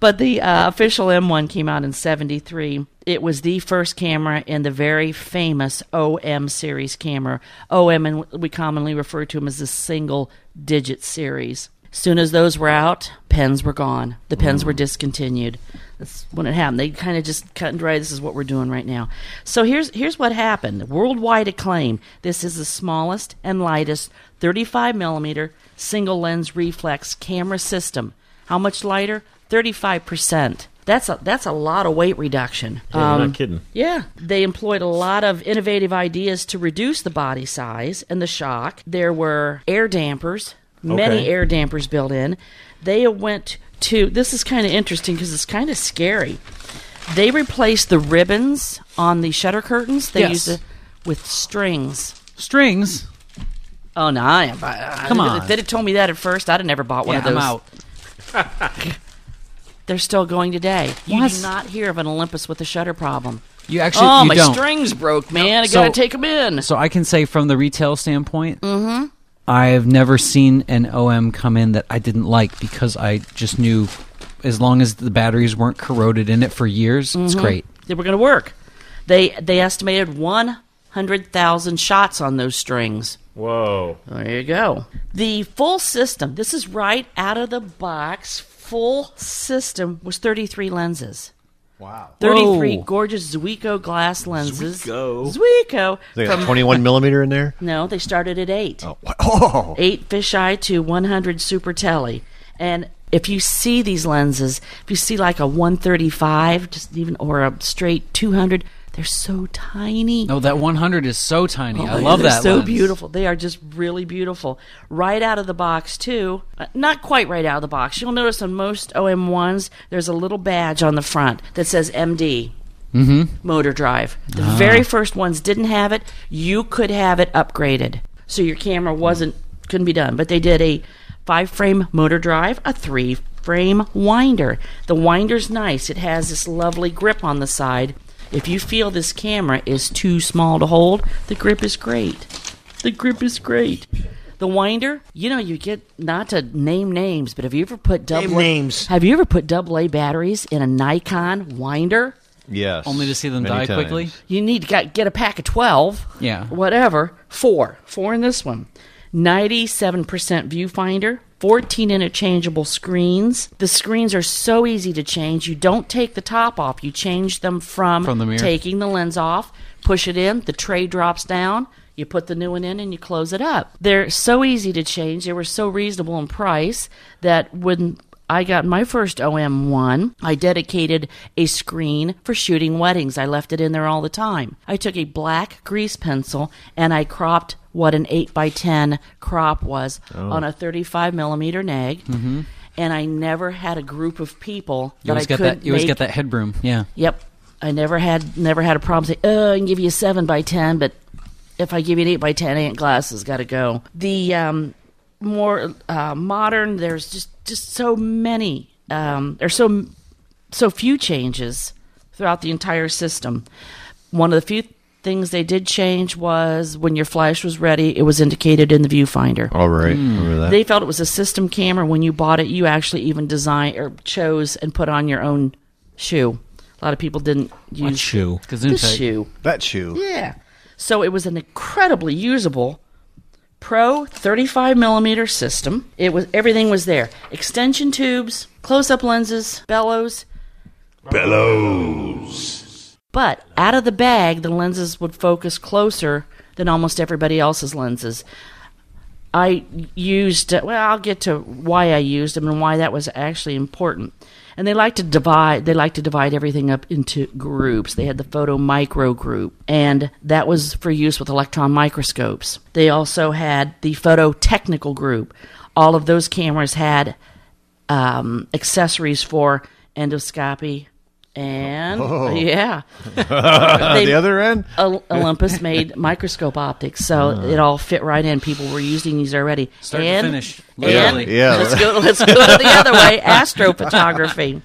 But the uh, official M one came out in seventy-three. It was the first camera in the very famous O M series camera. O M, and we commonly refer to them as the single-digit series. Soon as those were out, pens were gone. The pens mm. were discontinued. That's when it happened. They kind of just cut and dry. This is what we're doing right now. So here's here's what happened. Worldwide acclaim. This is the smallest and lightest thirty-five millimeter single lens reflex camera system. How much lighter? thirty-five percent. That's a that's a lot of weight reduction. Yeah, um, I'm not kidding. Yeah. They employed a lot of innovative ideas to reduce the body size and the shock. There were air dampers. Many okay. air dampers built in. They went to, this is kind of interesting because it's kind of scary. They replaced the ribbons on the shutter curtains. They yes. used it with strings. Strings? Oh, no. I, I, Come I, on. If they'd have told me that at first, I'd have never bought one yeah, of those. I'm out. They're still going today. You what? do not hear of an Olympus with a shutter problem. You actually, oh, you my don't. strings broke, man. No. I got to so, take them in. So I can say from the retail standpoint, mm-hmm. I've never seen an O M come in that I didn't like because I just knew as long as the batteries weren't corroded in it for years, mm-hmm. it's great. They were going to work. They they estimated one hundred thousand shots on those strings. Whoa. There you go. The full system, this is right out of the box, full system was thirty-three lenses. Wow. thirty-three Whoa. Gorgeous Zuiko glass lenses. Zuiko. Zuiko. They got from, twenty-one millimeter in there? No, they started at eight. Oh. oh. eight fisheye to one hundred super telly. And if you see these lenses, if you see like a one thirty-five just even or a straight two hundred, they're so tiny. Oh, that one hundred is so tiny. Oh, I love that so lens. Beautiful. They are just really beautiful. Right out of the box, too. Uh, not quite right out of the box. You'll notice on most O M ones, there's a little badge on the front that says M D, mm-hmm. motor drive. The ah. very first ones didn't have it. You could have it upgraded. So your camera wasn't couldn't be done. But they did a five-frame motor drive, a three-frame winder. The winder's nice. It has this lovely grip on the side. If you feel this camera is too small to hold, the grip is great. The grip is great. The winder, you know, you get not to name names, but have you ever put double name A, names? Have you ever put double A batteries in a Nikon winder? Yes. Only to see them die times. quickly. You need to get a pack of twelve. Yeah. Whatever. Four. Four in this one. Ninety-seven percent viewfinder. fourteen interchangeable screens. The screens are so easy to change. You don't take the top off. You change them from, from the taking the lens off, push it in, the tray drops down, you put the new one in, and you close it up. They're so easy to change. They were so reasonable in price that when I got my first O M one, I dedicated a screen for shooting weddings. I left it in there all the time. I took a black grease pencil, and I cropped what an eight by ten crop was oh. on a thirty-five millimeter neg, mm-hmm. and I never had a group of people that you always I got couldn't that, you always make. Got that headroom, yeah. Yep. I never had never had a problem saying, oh, I can give you a seven by ten, but if I give you an eight by ten, I ain't glasses, got to go. The um, more uh, modern, there's just, just so many, um, or so, so few changes throughout the entire system. One of the few things they did change was when your flash was ready, it was indicated in the viewfinder. All right. Mm. Remember that. They felt it was a system camera. When you bought it, you actually even designed or chose and put on your own shoe. A lot of people didn't use what shoe. The shoe. That shoe. Yeah. So it was an incredibly usable pro thirty-five millimeter system. It was everything was there. Extension tubes, close-up lenses, bellows. Bellows. But out of the bag, the lenses would focus closer than almost everybody else's lenses. I used, well, I'll get to why I used them and why that was actually important. And they like to divide, they like to divide everything up into groups. They had the photo micro group, and that was for use with electron microscopes. They also had the photo technical group. All of those cameras had um, accessories for endoscopy and, oh. yeah. they, the other end? Olympus made microscope optics, so uh. it all fit right in. People were using these already. Start and, to finish, literally. And yeah. Let's go, let's go the other way, astrophotography.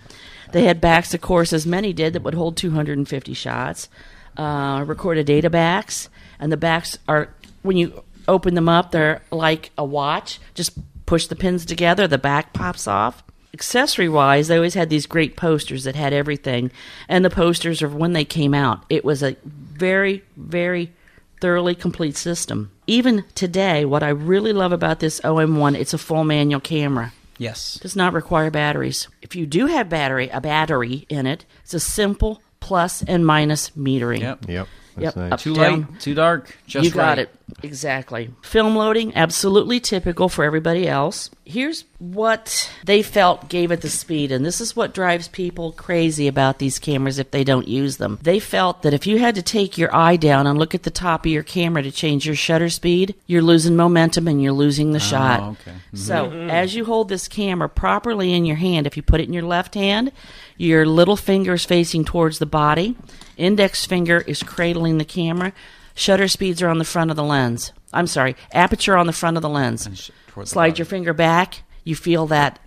They had backs, of course, as many did, that would hold two hundred fifty shots, uh, recorded data backs, and the backs are, when you open them up, they're like a watch. Just push the pins together, the back pops off. Accessory-wise, they always had these great posters that had everything, and the posters of when they came out. It was a very, very thoroughly complete system. Even today, what I really love about this O M one, it's a full manual camera. Yes. It does not require batteries. If you do have battery, a battery in it, it's a simple plus and minus metering. Yep, yep. Yep. Nice. Up, too down. Light, too dark, just you got right. it. Exactly. Film loading, absolutely typical for everybody else. Here's what they felt gave it the speed, and this is what drives people crazy about these cameras if they don't use them. They felt that if you had to take your eye down and look at the top of your camera to change your shutter speed, you're losing momentum and you're losing the oh, shot. Okay. Mm-hmm. So as you hold this camera properly in your hand, if you put it in your left hand, your little finger is facing towards the body, index finger is cradling the camera, shutter speeds are on the front of the lens. I'm sorry, aperture on the front of the lens. The Slide body. Your finger back. You feel that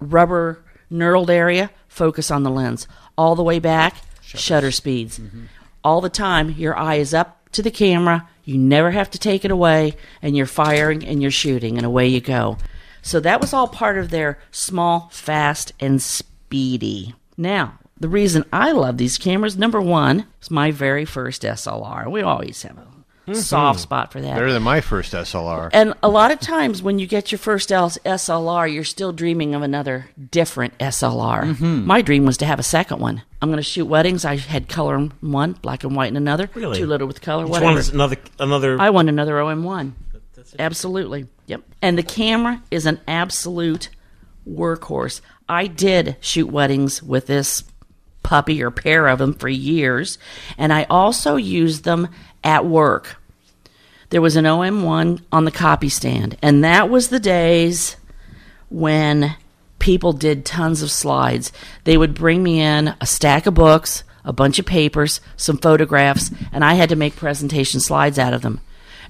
rubber knurled area. Focus on the lens. All the way back, shutter, shutter speeds. Mm-hmm. All the time, your eye is up to the camera. You never have to take it away, and you're firing and you're shooting, and away you go. So that was all part of their small, fast, and speedy. Now, the reason I love these cameras, number one, is my very first S L R. We always have a mm-hmm. soft spot for that. Better than my first S L R. And a lot of times when you get your first S L R, you're still dreaming of another different S L R. Mm-hmm. My dream was to have a second one. I'm going to shoot weddings. I had color in one, black and white in another. Really? Too little with color, Which whatever. Which another, another? I want another O M one. That's absolutely. Yep. And the camera is an absolute workhorse. I did shoot weddings with this puppy or pair of them for years, and I also used them at work. There was an O M one on the copy stand, and that was the days when people did tons of slides. They would bring me in a stack of books, a bunch of papers, some photographs, and I had to make presentation slides out of them.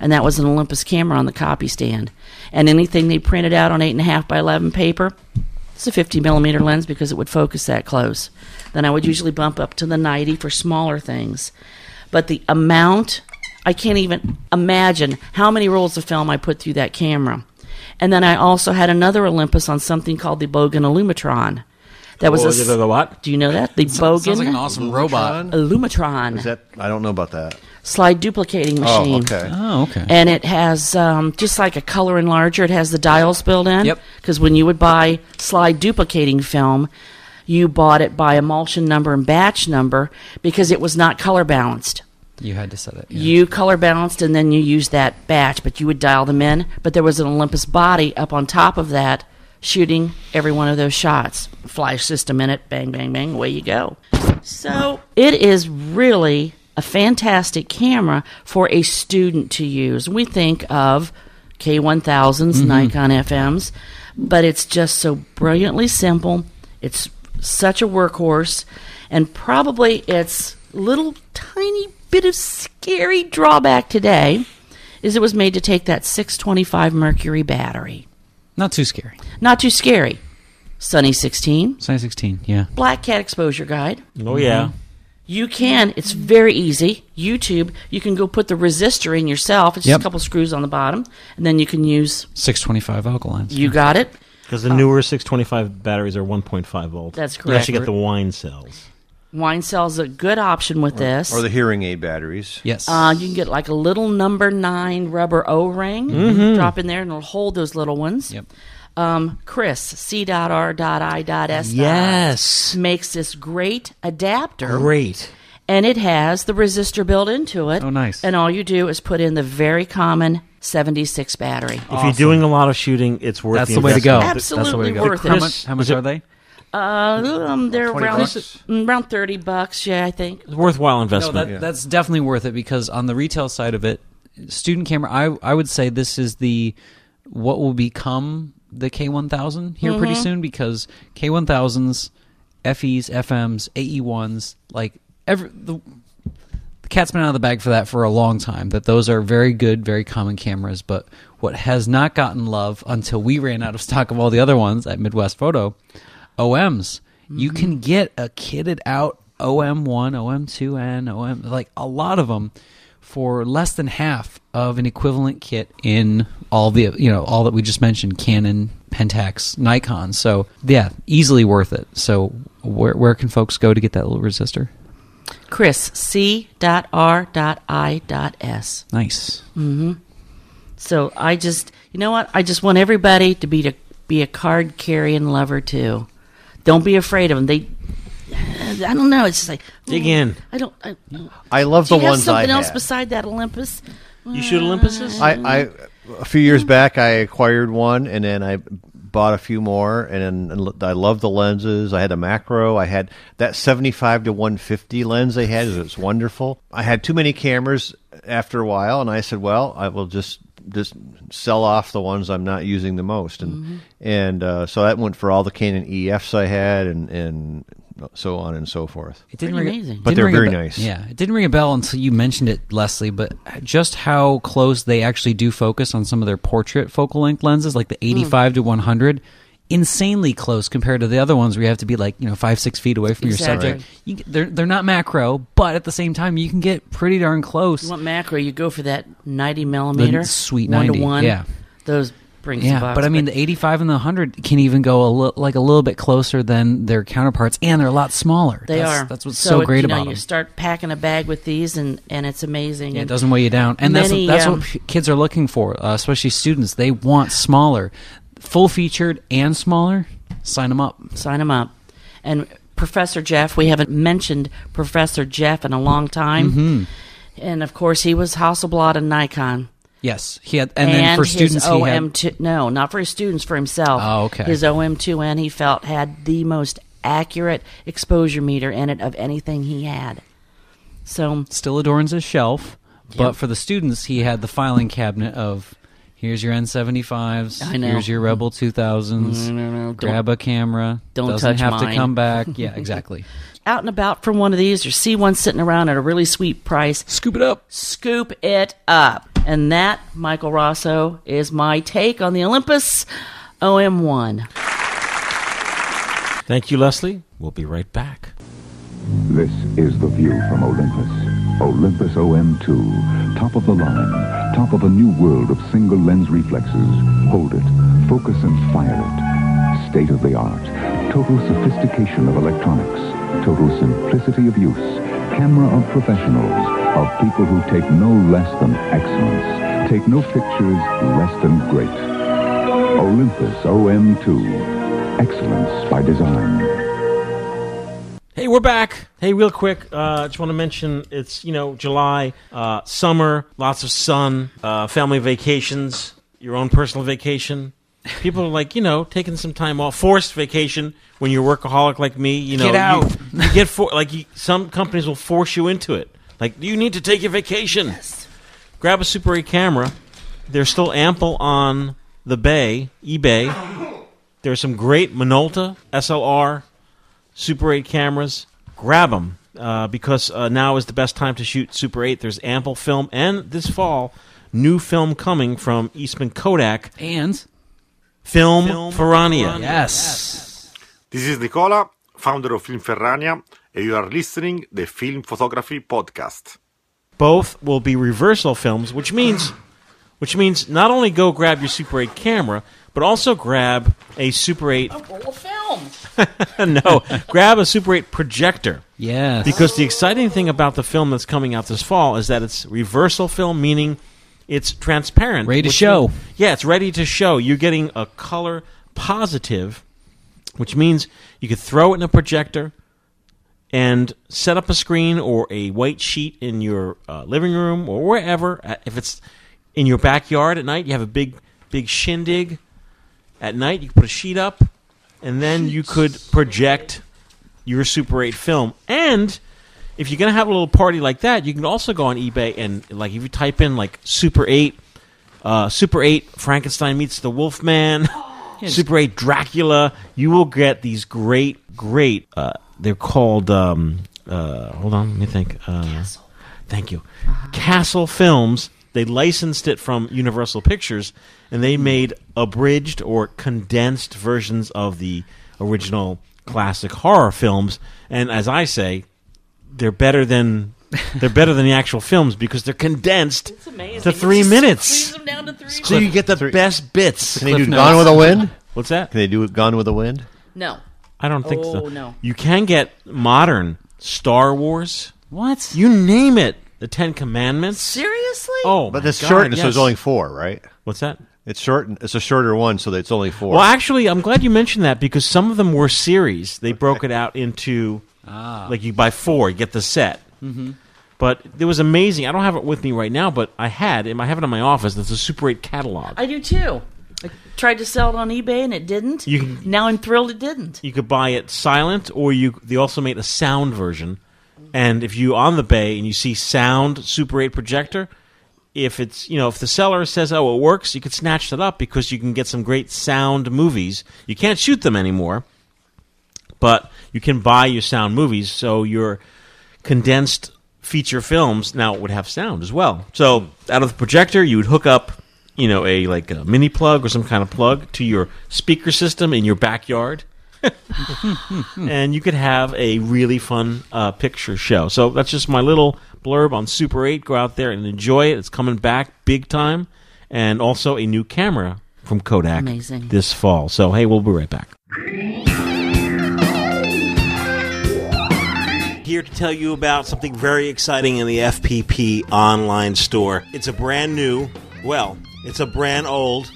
And that was an Olympus camera on the copy stand. And anything they printed out on eight and a half by eleven paper, it's a fifty millimeter lens because it would focus that close. Then I would usually bump up to the ninety for smaller things. But the amount, I can't even imagine how many rolls of film I put through that camera. And then I also had another Olympus on something called the Bogen Illumitron. That was oh, a, the what? Do you know that? The Bogen. Sounds like an awesome robot. Illumitron. Is that, I don't know about that. Slide duplicating machine. Oh, okay. Oh, okay. And it has, um, just like a color enlarger, it has the dials built in. Yep. Because when you would buy slide duplicating film, you bought it by emulsion number and batch number because it was not color balanced. You had to set it. Yeah. You color balanced and then you used that batch, but you would dial them in. But there was an Olympus body up on top of that, shooting every one of those shots. Flash system in it, bang, bang, bang, away you go. So it is really a fantastic camera for a student to use. We think of K one thousands, mm-hmm. Nikon F Ms, but it's just so brilliantly simple. It's such a workhorse, and probably its little tiny bit of scary drawback today is it was made to take that six twenty-five mercury battery. Not too scary. Not too scary. Sunny sixteen. Sunny sixteen, yeah. Black Cat Exposure Guide. Oh, yeah. You can. It's very easy. YouTube, you can go put the resistor in yourself. It's yep. just a couple screws on the bottom, and then you can use six twenty-five alkalines. You got it. Because the newer um, six twenty-five batteries are one point five volts. That's correct. You actually get the wine cells. Wine cell's a good option with or, this. Or the hearing aid batteries. Yes. Uh, you can get like a little number nine rubber O-ring. Mm-hmm. Drop in there and it'll hold those little ones. Yep. Um, Chris, C R I S. Yes. Makes this great adapter. Great. And it has the resistor built into it. Oh, nice. And all you do is put in the very common seventy-six battery. Awesome. If you're doing a lot of shooting, it's worth it. That's the, the way to go. Absolutely That's the way to go. worth it. How much, how much are they? Uh, um, they're around, around thirty bucks. Yeah, I think it's worthwhile investment. No, that, yeah. That's definitely worth it, because on the retail side of it, student camera, I I would say this is the what will become the K one thousand here mm-hmm. pretty soon, because K one thousands, F Es, F Ms, A E ones, like every the, the cat's been out of the bag for that for a long time. That those are very good, very common cameras, but what has not gotten love until we ran out of stock of all the other ones at Midwest Photo. O Ms. Mm-hmm. You can get a kitted out O M one, O M two N, O M like a lot of them for less than half of an equivalent kit in all the, you know, all that we just mentioned, Canon, Pentax, Nikon. So yeah, easily worth it. So where where can folks go to get that little resistor? Chris, C dot R dot I dot S. Nice. Mm-hmm. So I just, you know what? I just want everybody to be to be a card carrying lover too. Don't be afraid of them. They, I don't know. It's just like dig in. I don't. I, I love do the you ones. Have something I else had. Beside that Olympus. You shoot Olympuses? I, I a few years back I acquired one, and then I bought a few more, and then I love the lenses. I had a macro. I had that seventy-five to one fifty lens they had. It was wonderful. I had too many cameras after a while, and I said, well, I will just. just sell off the ones I'm not using the most. And mm-hmm. and uh, so that went for all the Canon E Fs I had, and, and so on and so forth. It didn't ring amazing. But didn't they're very nice. Yeah, it didn't ring a bell until you mentioned it, Leslie, but just how close they actually do focus on some of their portrait focal length lenses, like the eighty-five mm. to one hundred, insanely close compared to the other ones where you have to be like, you know, five, six feet away from exactly. your subject. Right. You, they're, they're not macro, but at the same time, you can get pretty darn close. You want macro, you go for that ninety millimeter. The sweet ninety. One to one. Yeah. Those brings yeah, the box. But I mean, but the eighty-five and the one hundred can even go a li- like a little bit closer than their counterparts, and they're a lot smaller. They that's, are. That's what's so, so great you know, about them. You start packing a bag with these, and, and it's amazing. Yeah, and it doesn't weigh you down. And many, that's, that's um, what kids are looking for, uh, especially students. They want smaller. Full-featured and smaller, sign them up. Sign them up. And Professor Jeff, we haven't mentioned Professor Jeff in a long time. Mm-hmm. And, of course, he was Hasselblad and Nikon. Yes. he had, And, and then for students, O M two, he had... No, not for his students, for himself. Oh, okay. His O M two N, he felt, had the most accurate exposure meter in it of anything he had. So still adorns his shelf, yep. But for the students, he had the filing cabinet of... Here's your N seventy-fives. I know. Here's your Rebel two thousands. No, no, no. Grab a camera. Don't Doesn't touch mine. Doesn't have to come back. Yeah, exactly. Out and about for one of these, or see one sitting around at a really sweet price. Scoop it up. Scoop it up. And that, Michael Rosso, is my take on the Olympus O M one. Thank you, Leslie. We'll be right back. This is the view from Olympus. Olympus O M two, top of the line, top of a new world of single lens reflexes. Hold it, focus and fire it. State of the art, total sophistication of electronics, total simplicity of use, camera of professionals, of people who take no less than excellence, take no pictures less than great. Olympus O M two, excellence by design. Hey, we're back. Hey, real quick, I uh, just want to mention it's, you know, July, uh, summer, lots of sun, uh, family vacations, your own personal vacation. People are like, you know, taking some time off, forced vacation when you're a workaholic like me. You know, get out. You, you get for, like you, some companies will force you into it. Like, you need to take your vacation. Yes. Grab a Super eight camera. They're still ample on the bay, eBay. There's some great Minolta S L R Super eight cameras, grab them, uh, because uh, now is the best time to shoot Super eight. There's ample film, and this fall, new film coming from Eastman Kodak. And? Film, Film Ferrania. Ferrania. Yes. yes. This is Nicola, founder of Film Ferrania, and you are listening to the Film Photography Podcast. Both will be reversal films, which means, which means not only go grab your Super eight camera, but also grab a Super eight... A roll of film! No, grab a Super eight projector. Yes. Because the exciting thing about the film that's coming out this fall is that it's reversal film, meaning it's transparent. Ready to show. Means, yeah, it's ready to show. You're getting a color positive, which means you could throw it in a projector and set up a screen or a white sheet in your uh, living room or wherever. If it's... in your backyard at night. You have a big, big shindig at night. You put a sheet up, and then you could project your Super eight film. And if you're going to have a little party like that, you can also go on eBay and, like, if you type in, like, Super eight, uh, Super eight Frankenstein meets the Wolfman, yes. Super eight Dracula, you will get these great, great, uh, they're called, um, uh, hold on, let me think. Uh, Castle. Thank you. Uh-huh. Castle Films. They licensed it from Universal Pictures, and they made abridged or condensed versions of the original classic horror films. And as I say, they're better than they're better than the actual films because they're condensed to three minutes. Them down to three so minutes. You get the three. Best bits. Can they do Gone with the Wind? What's that? Can they do Gone with the Wind? No, I don't think oh, so. No. You can get modern Star Wars. What? You name it. The Ten Commandments? Seriously? Oh, but it's shortened, yes. So it's only four, right? What's that? It's shortened. It's a shorter one, so it's only four. Well, actually, I'm glad you mentioned that because some of them were series. They okay. broke it out into ah. like you buy four, you get the set. Mm-hmm. But it was amazing. I don't have it with me right now, but I had it. I have it in my office. It's a Super eight catalog. I do too. I tried to sell it on eBay and it didn't. You can, now I'm thrilled it didn't. You could buy it silent, or you. They also made a sound version. And if you on the bay and you see sound Super eight projector, if it's you know if the seller says oh it works, you can snatch that up because you can get some great sound movies. You can't shoot them anymore, but you can buy your sound movies. So your condensed feature films now would have sound as well. So out of the projector, you would hook up you know a like a mini plug or some kind of plug to your speaker system in your backyard. And you could have a really fun uh, picture show. So that's just my little blurb on Super eight. Go out there and enjoy it. It's coming back big time. And also a new camera from Kodak Amazing. This fall. So, hey, we'll be right back. Here to tell you about something very exciting in the F P P online store. It's a brand new, well, it's a brand old...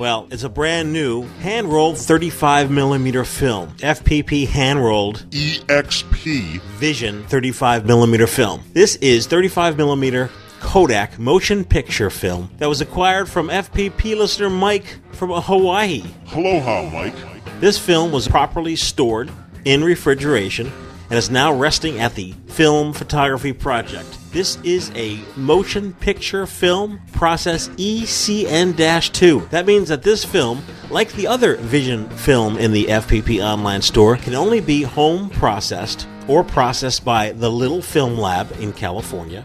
Well, it's a brand new hand-rolled thirty-five millimeter film. F P P hand-rolled E X P Vision thirty-five millimeter film. This is thirty-five millimeter Kodak motion picture film that was acquired from F P P listener Mike from Hawaii. Aloha, Mike. This film was properly stored in refrigeration and is now resting at the Film Photography Project. This is a motion picture film process E C N two. That means that this film, like the other Vision film in the F P P online store, can only be home processed or processed by the Little Film Lab in California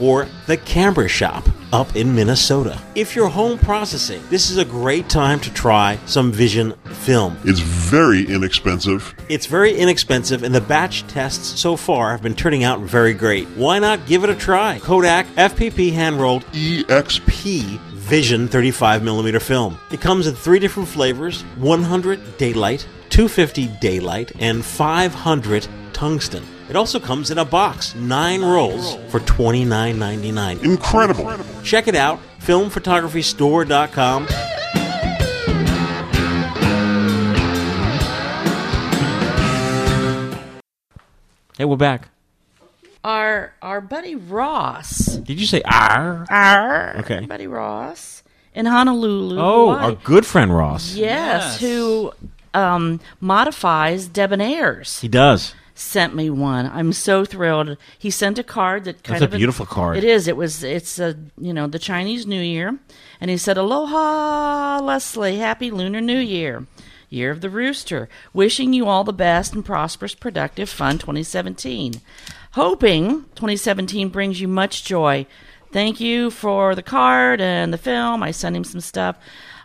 or the Camber Shop up in Minnesota. If you're home processing, this is a great time to try some Vision film. It's very inexpensive. It's very inexpensive, and the batch tests so far have been turning out very great. Why not give it a try? Kodak F P P hand-rolled E X P Vision thirty-five millimeter film. It comes in three different flavors, one hundred daylight, two fifty daylight, and five hundred tungsten. It also comes in a box, nine rolls for twenty-nine ninety-nine. Incredible. Incredible. Check it out, film photography store dot com. Hey, we're back. Our our buddy Ross. Did you say R? R. Okay. Buddy Ross in Honolulu. Oh, Hawaii. Our good friend Ross. Yes, yes. who um, modifies debonaires. He does. Sent me one. I'm so thrilled. He sent a card that kind That's of a beautiful a, card. It is. It was. It's a you know the Chinese New Year, and he said, "Aloha, Leslie. Happy Lunar New Year, Year of the Rooster. Wishing you all the best and prosperous, productive, fun twenty seventeen. Hoping twenty seventeen brings you much joy. Thank you for the card and the film. I sent him some stuff.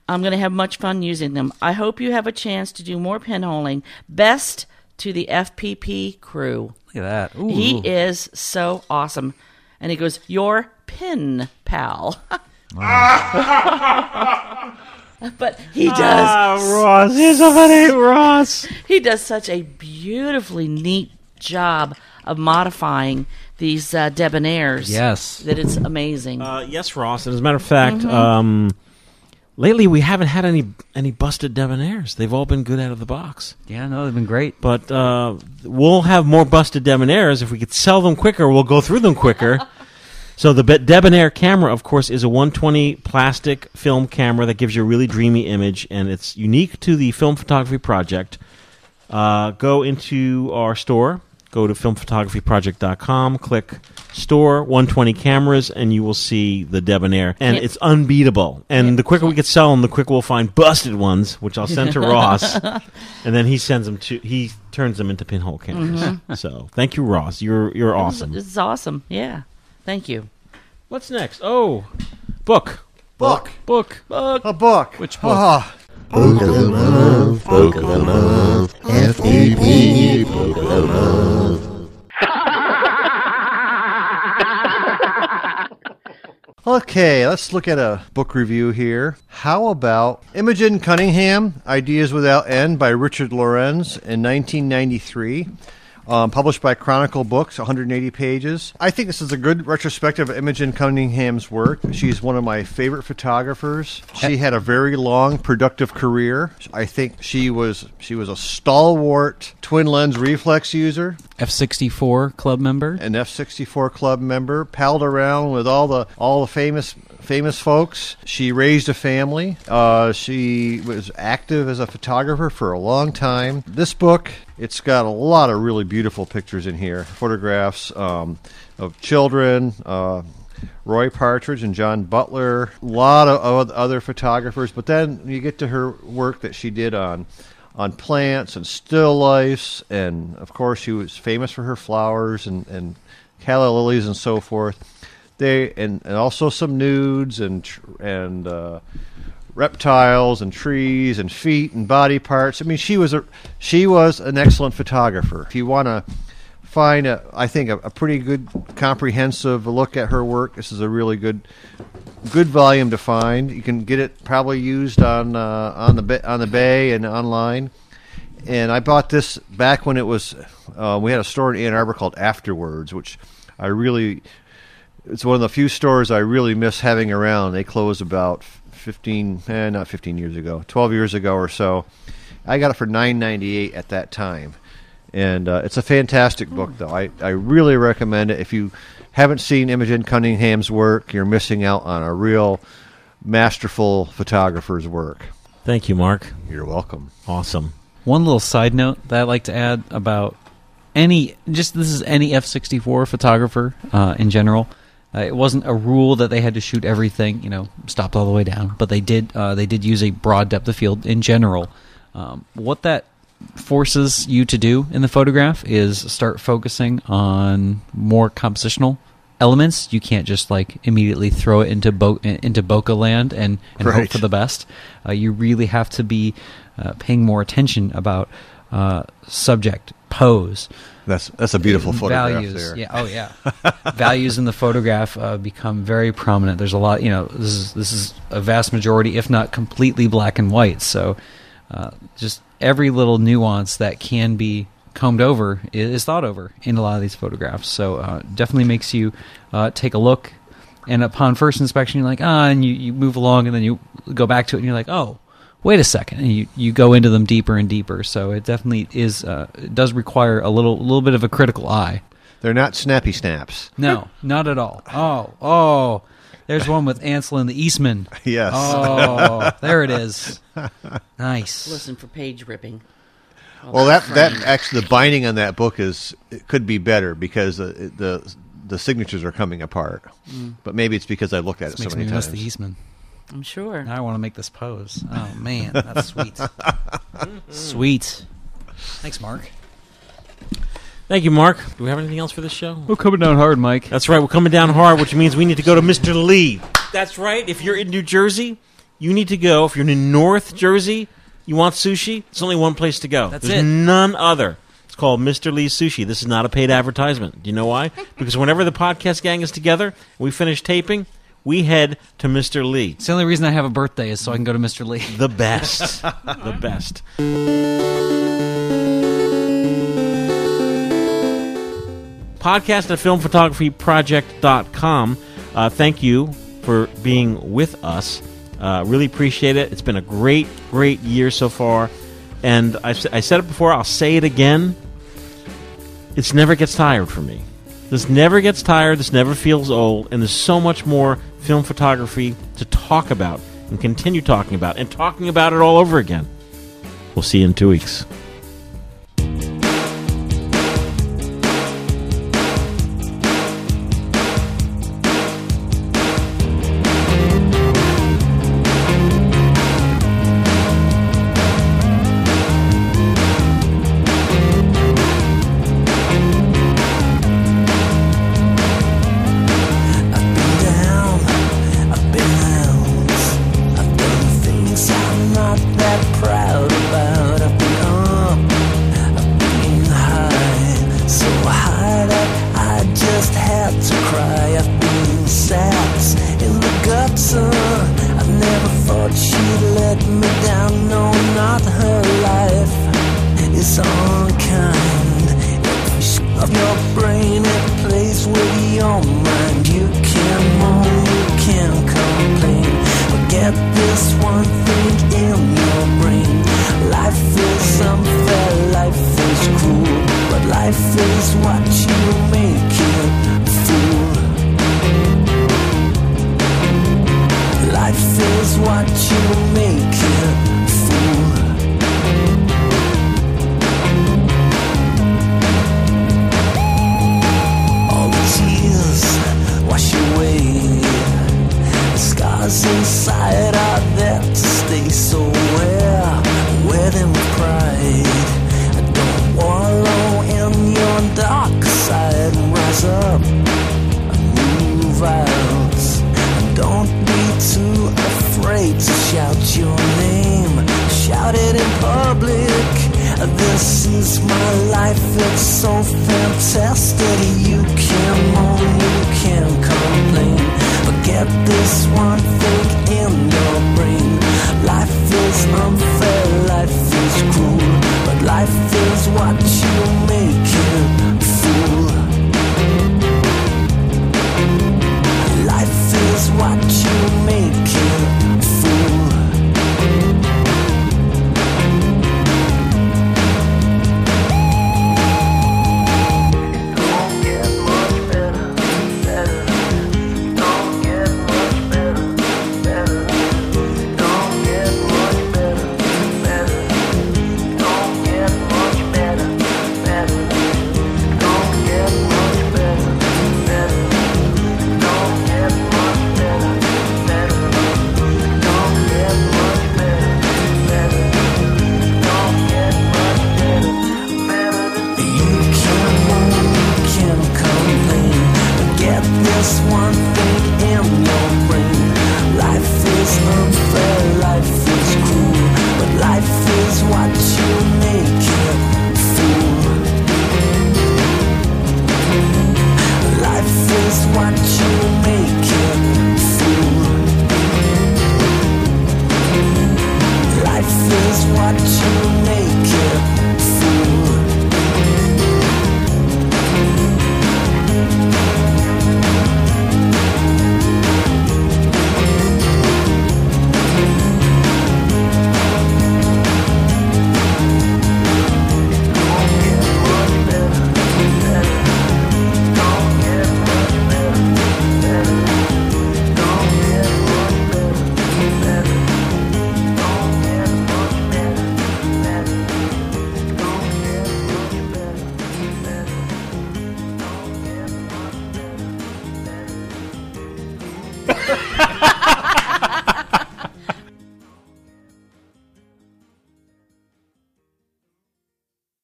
I'm going to have much fun using them. I hope you have a chance to do more pinholing. Best." To the F P P crew. Look at that. Ooh. He is so awesome. And he goes, your pin pal. Wow. But he does. Ah, Ross. He's so funny, Ross. He does such a beautifully neat job of modifying these uh, debonaires. Yes. That it's amazing. Uh, yes, Ross. And as a matter of fact, mm-hmm. um, lately, we haven't had any any busted debonaires. They've all been good out of the box. Yeah, no, they've been great. But uh, we'll have more busted debonaires. If we could sell them quicker, we'll go through them quicker. So the debonair camera, of course, is a one twenty plastic film camera that gives you a really dreamy image, and it's unique to the Film Photography Project. Uh, go into our store. Go to film photography project dot com, click Store, one twenty Cameras, and you will see the debonair. And yep. It's unbeatable. And yep. the quicker we could sell them, the quicker we'll find busted ones, which I'll send to Ross. And then he sends them to, he turns them into pinhole cameras. Mm-hmm. So thank you, Ross. You're you're awesome. This is awesome. Yeah. Thank you. What's next? Oh, book. Book. Book. Book. A book. Which book? Oh. Book of the month, book of the month, F P P, book of the month. Okay, let's look at a book review here. How about Imogen Cunningham, Ideas Without End by Richard Lorenz in nineteen ninety-three. Um, published by Chronicle Books, one hundred eighty pages. I think this is a good retrospective of Imogen Cunningham's work. She's one of my favorite photographers. She had a very long, productive career. I think she was she was a stalwart twin-lens reflex user. F sixty-four club member. An F sixty-four club member. Palled around with all the all the famous... famous folks. She raised a family. Uh, she was active as a photographer for a long time. This book, it's got a lot of really beautiful pictures in here. Photographs um, of children, uh, Roy Partridge and John Butler, a lot of other photographers. But then you get to her work that she did on on plants and still lifes. And, of course, she was famous for her flowers and, and calla lilies and so forth. They and, and also some nudes and and uh, reptiles and trees and feet and body parts. I mean, she was a she was an excellent photographer. If you want to find, a, I think, a, a pretty good comprehensive look at her work, this is a really good good volume to find. You can get it probably used on uh, on the on the bay and online. And I bought this back when it was uh, we had a store in Ann Arbor called Afterwards, which I really. It's one of the few stores I really miss having around. They closed about fifteen, eh, not fifteen years ago, twelve years ago or so. I got it for nine ninety-eight at that time. And uh, it's a fantastic book, though. I, I really recommend it. If you haven't seen Imogen Cunningham's work, you're missing out on a real masterful photographer's work. Thank you, Mark. You're welcome. Awesome. One little side note that I'd like to add about any, just this is any F sixty-four photographer uh, in general. Uh, it wasn't a rule that they had to shoot everything, you know, stopped all the way down. But they did uh, they did use a broad depth of field in general. Um, what that forces you to do in the photograph is start focusing on more compositional elements. You can't just, like, immediately throw it into bo- into bokeh land and, and right. hope for the best. Uh, you really have to be uh, paying more attention about uh, subject, pose. That's that's a beautiful photograph. Values, there. yeah, oh yeah. Values in the photograph uh, become very prominent. There's a lot, you know. This is this is a vast majority, if not completely, black and white. So, uh, just every little nuance that can be combed over is thought over in a lot of these photographs. So, uh, definitely makes you uh, take a look. And upon first inspection, you're like, ah, and you, you move along, and then you go back to it, and you're like, oh. Wait a second, and you, you go into them deeper and deeper. So it definitely is uh, it does require a little little bit of a critical eye. They're not snappy snaps. No, not at all. Oh, oh, there's one with Ansel and the Eastman. Yes. Oh, there it is. Nice. Listen for page ripping. Oh, well, that that actually the binding on that book is it could be better because the the, the signatures are coming apart. Mm. But maybe it's because I looked at this it so many me times. Miss the Eastman. I'm sure. Now I want to make this pose. Oh, man. That's sweet. Sweet. Thanks, Mark. Thank you, Mark. Do we have anything else for this show? We're coming down hard, Mike. That's right. We're coming down hard, which means we need to go to Mister Lee. That's right. If you're in New Jersey, you need to go. If you're in North Jersey, you want sushi, it's only one place to go. That's There's it. none other. It's called Mister Lee's Sushi. This is not a paid advertisement. Do you know why? Because whenever the podcast gang is together and we finish taping, we head to Mister Lee. It's the only reason I have a birthday is so I can go to Mister Lee. The best. The best. Podcast at film photography project dot com. Uh, thank you for being with us. Uh, really appreciate it. It's been a great, great year so far. And I've, I said it before, I'll say it again. It never gets tired for me. This never gets tired, this never feels old, and there's so much more film photography to talk about and continue talking about and talking about it all over again. We'll see you in two weeks.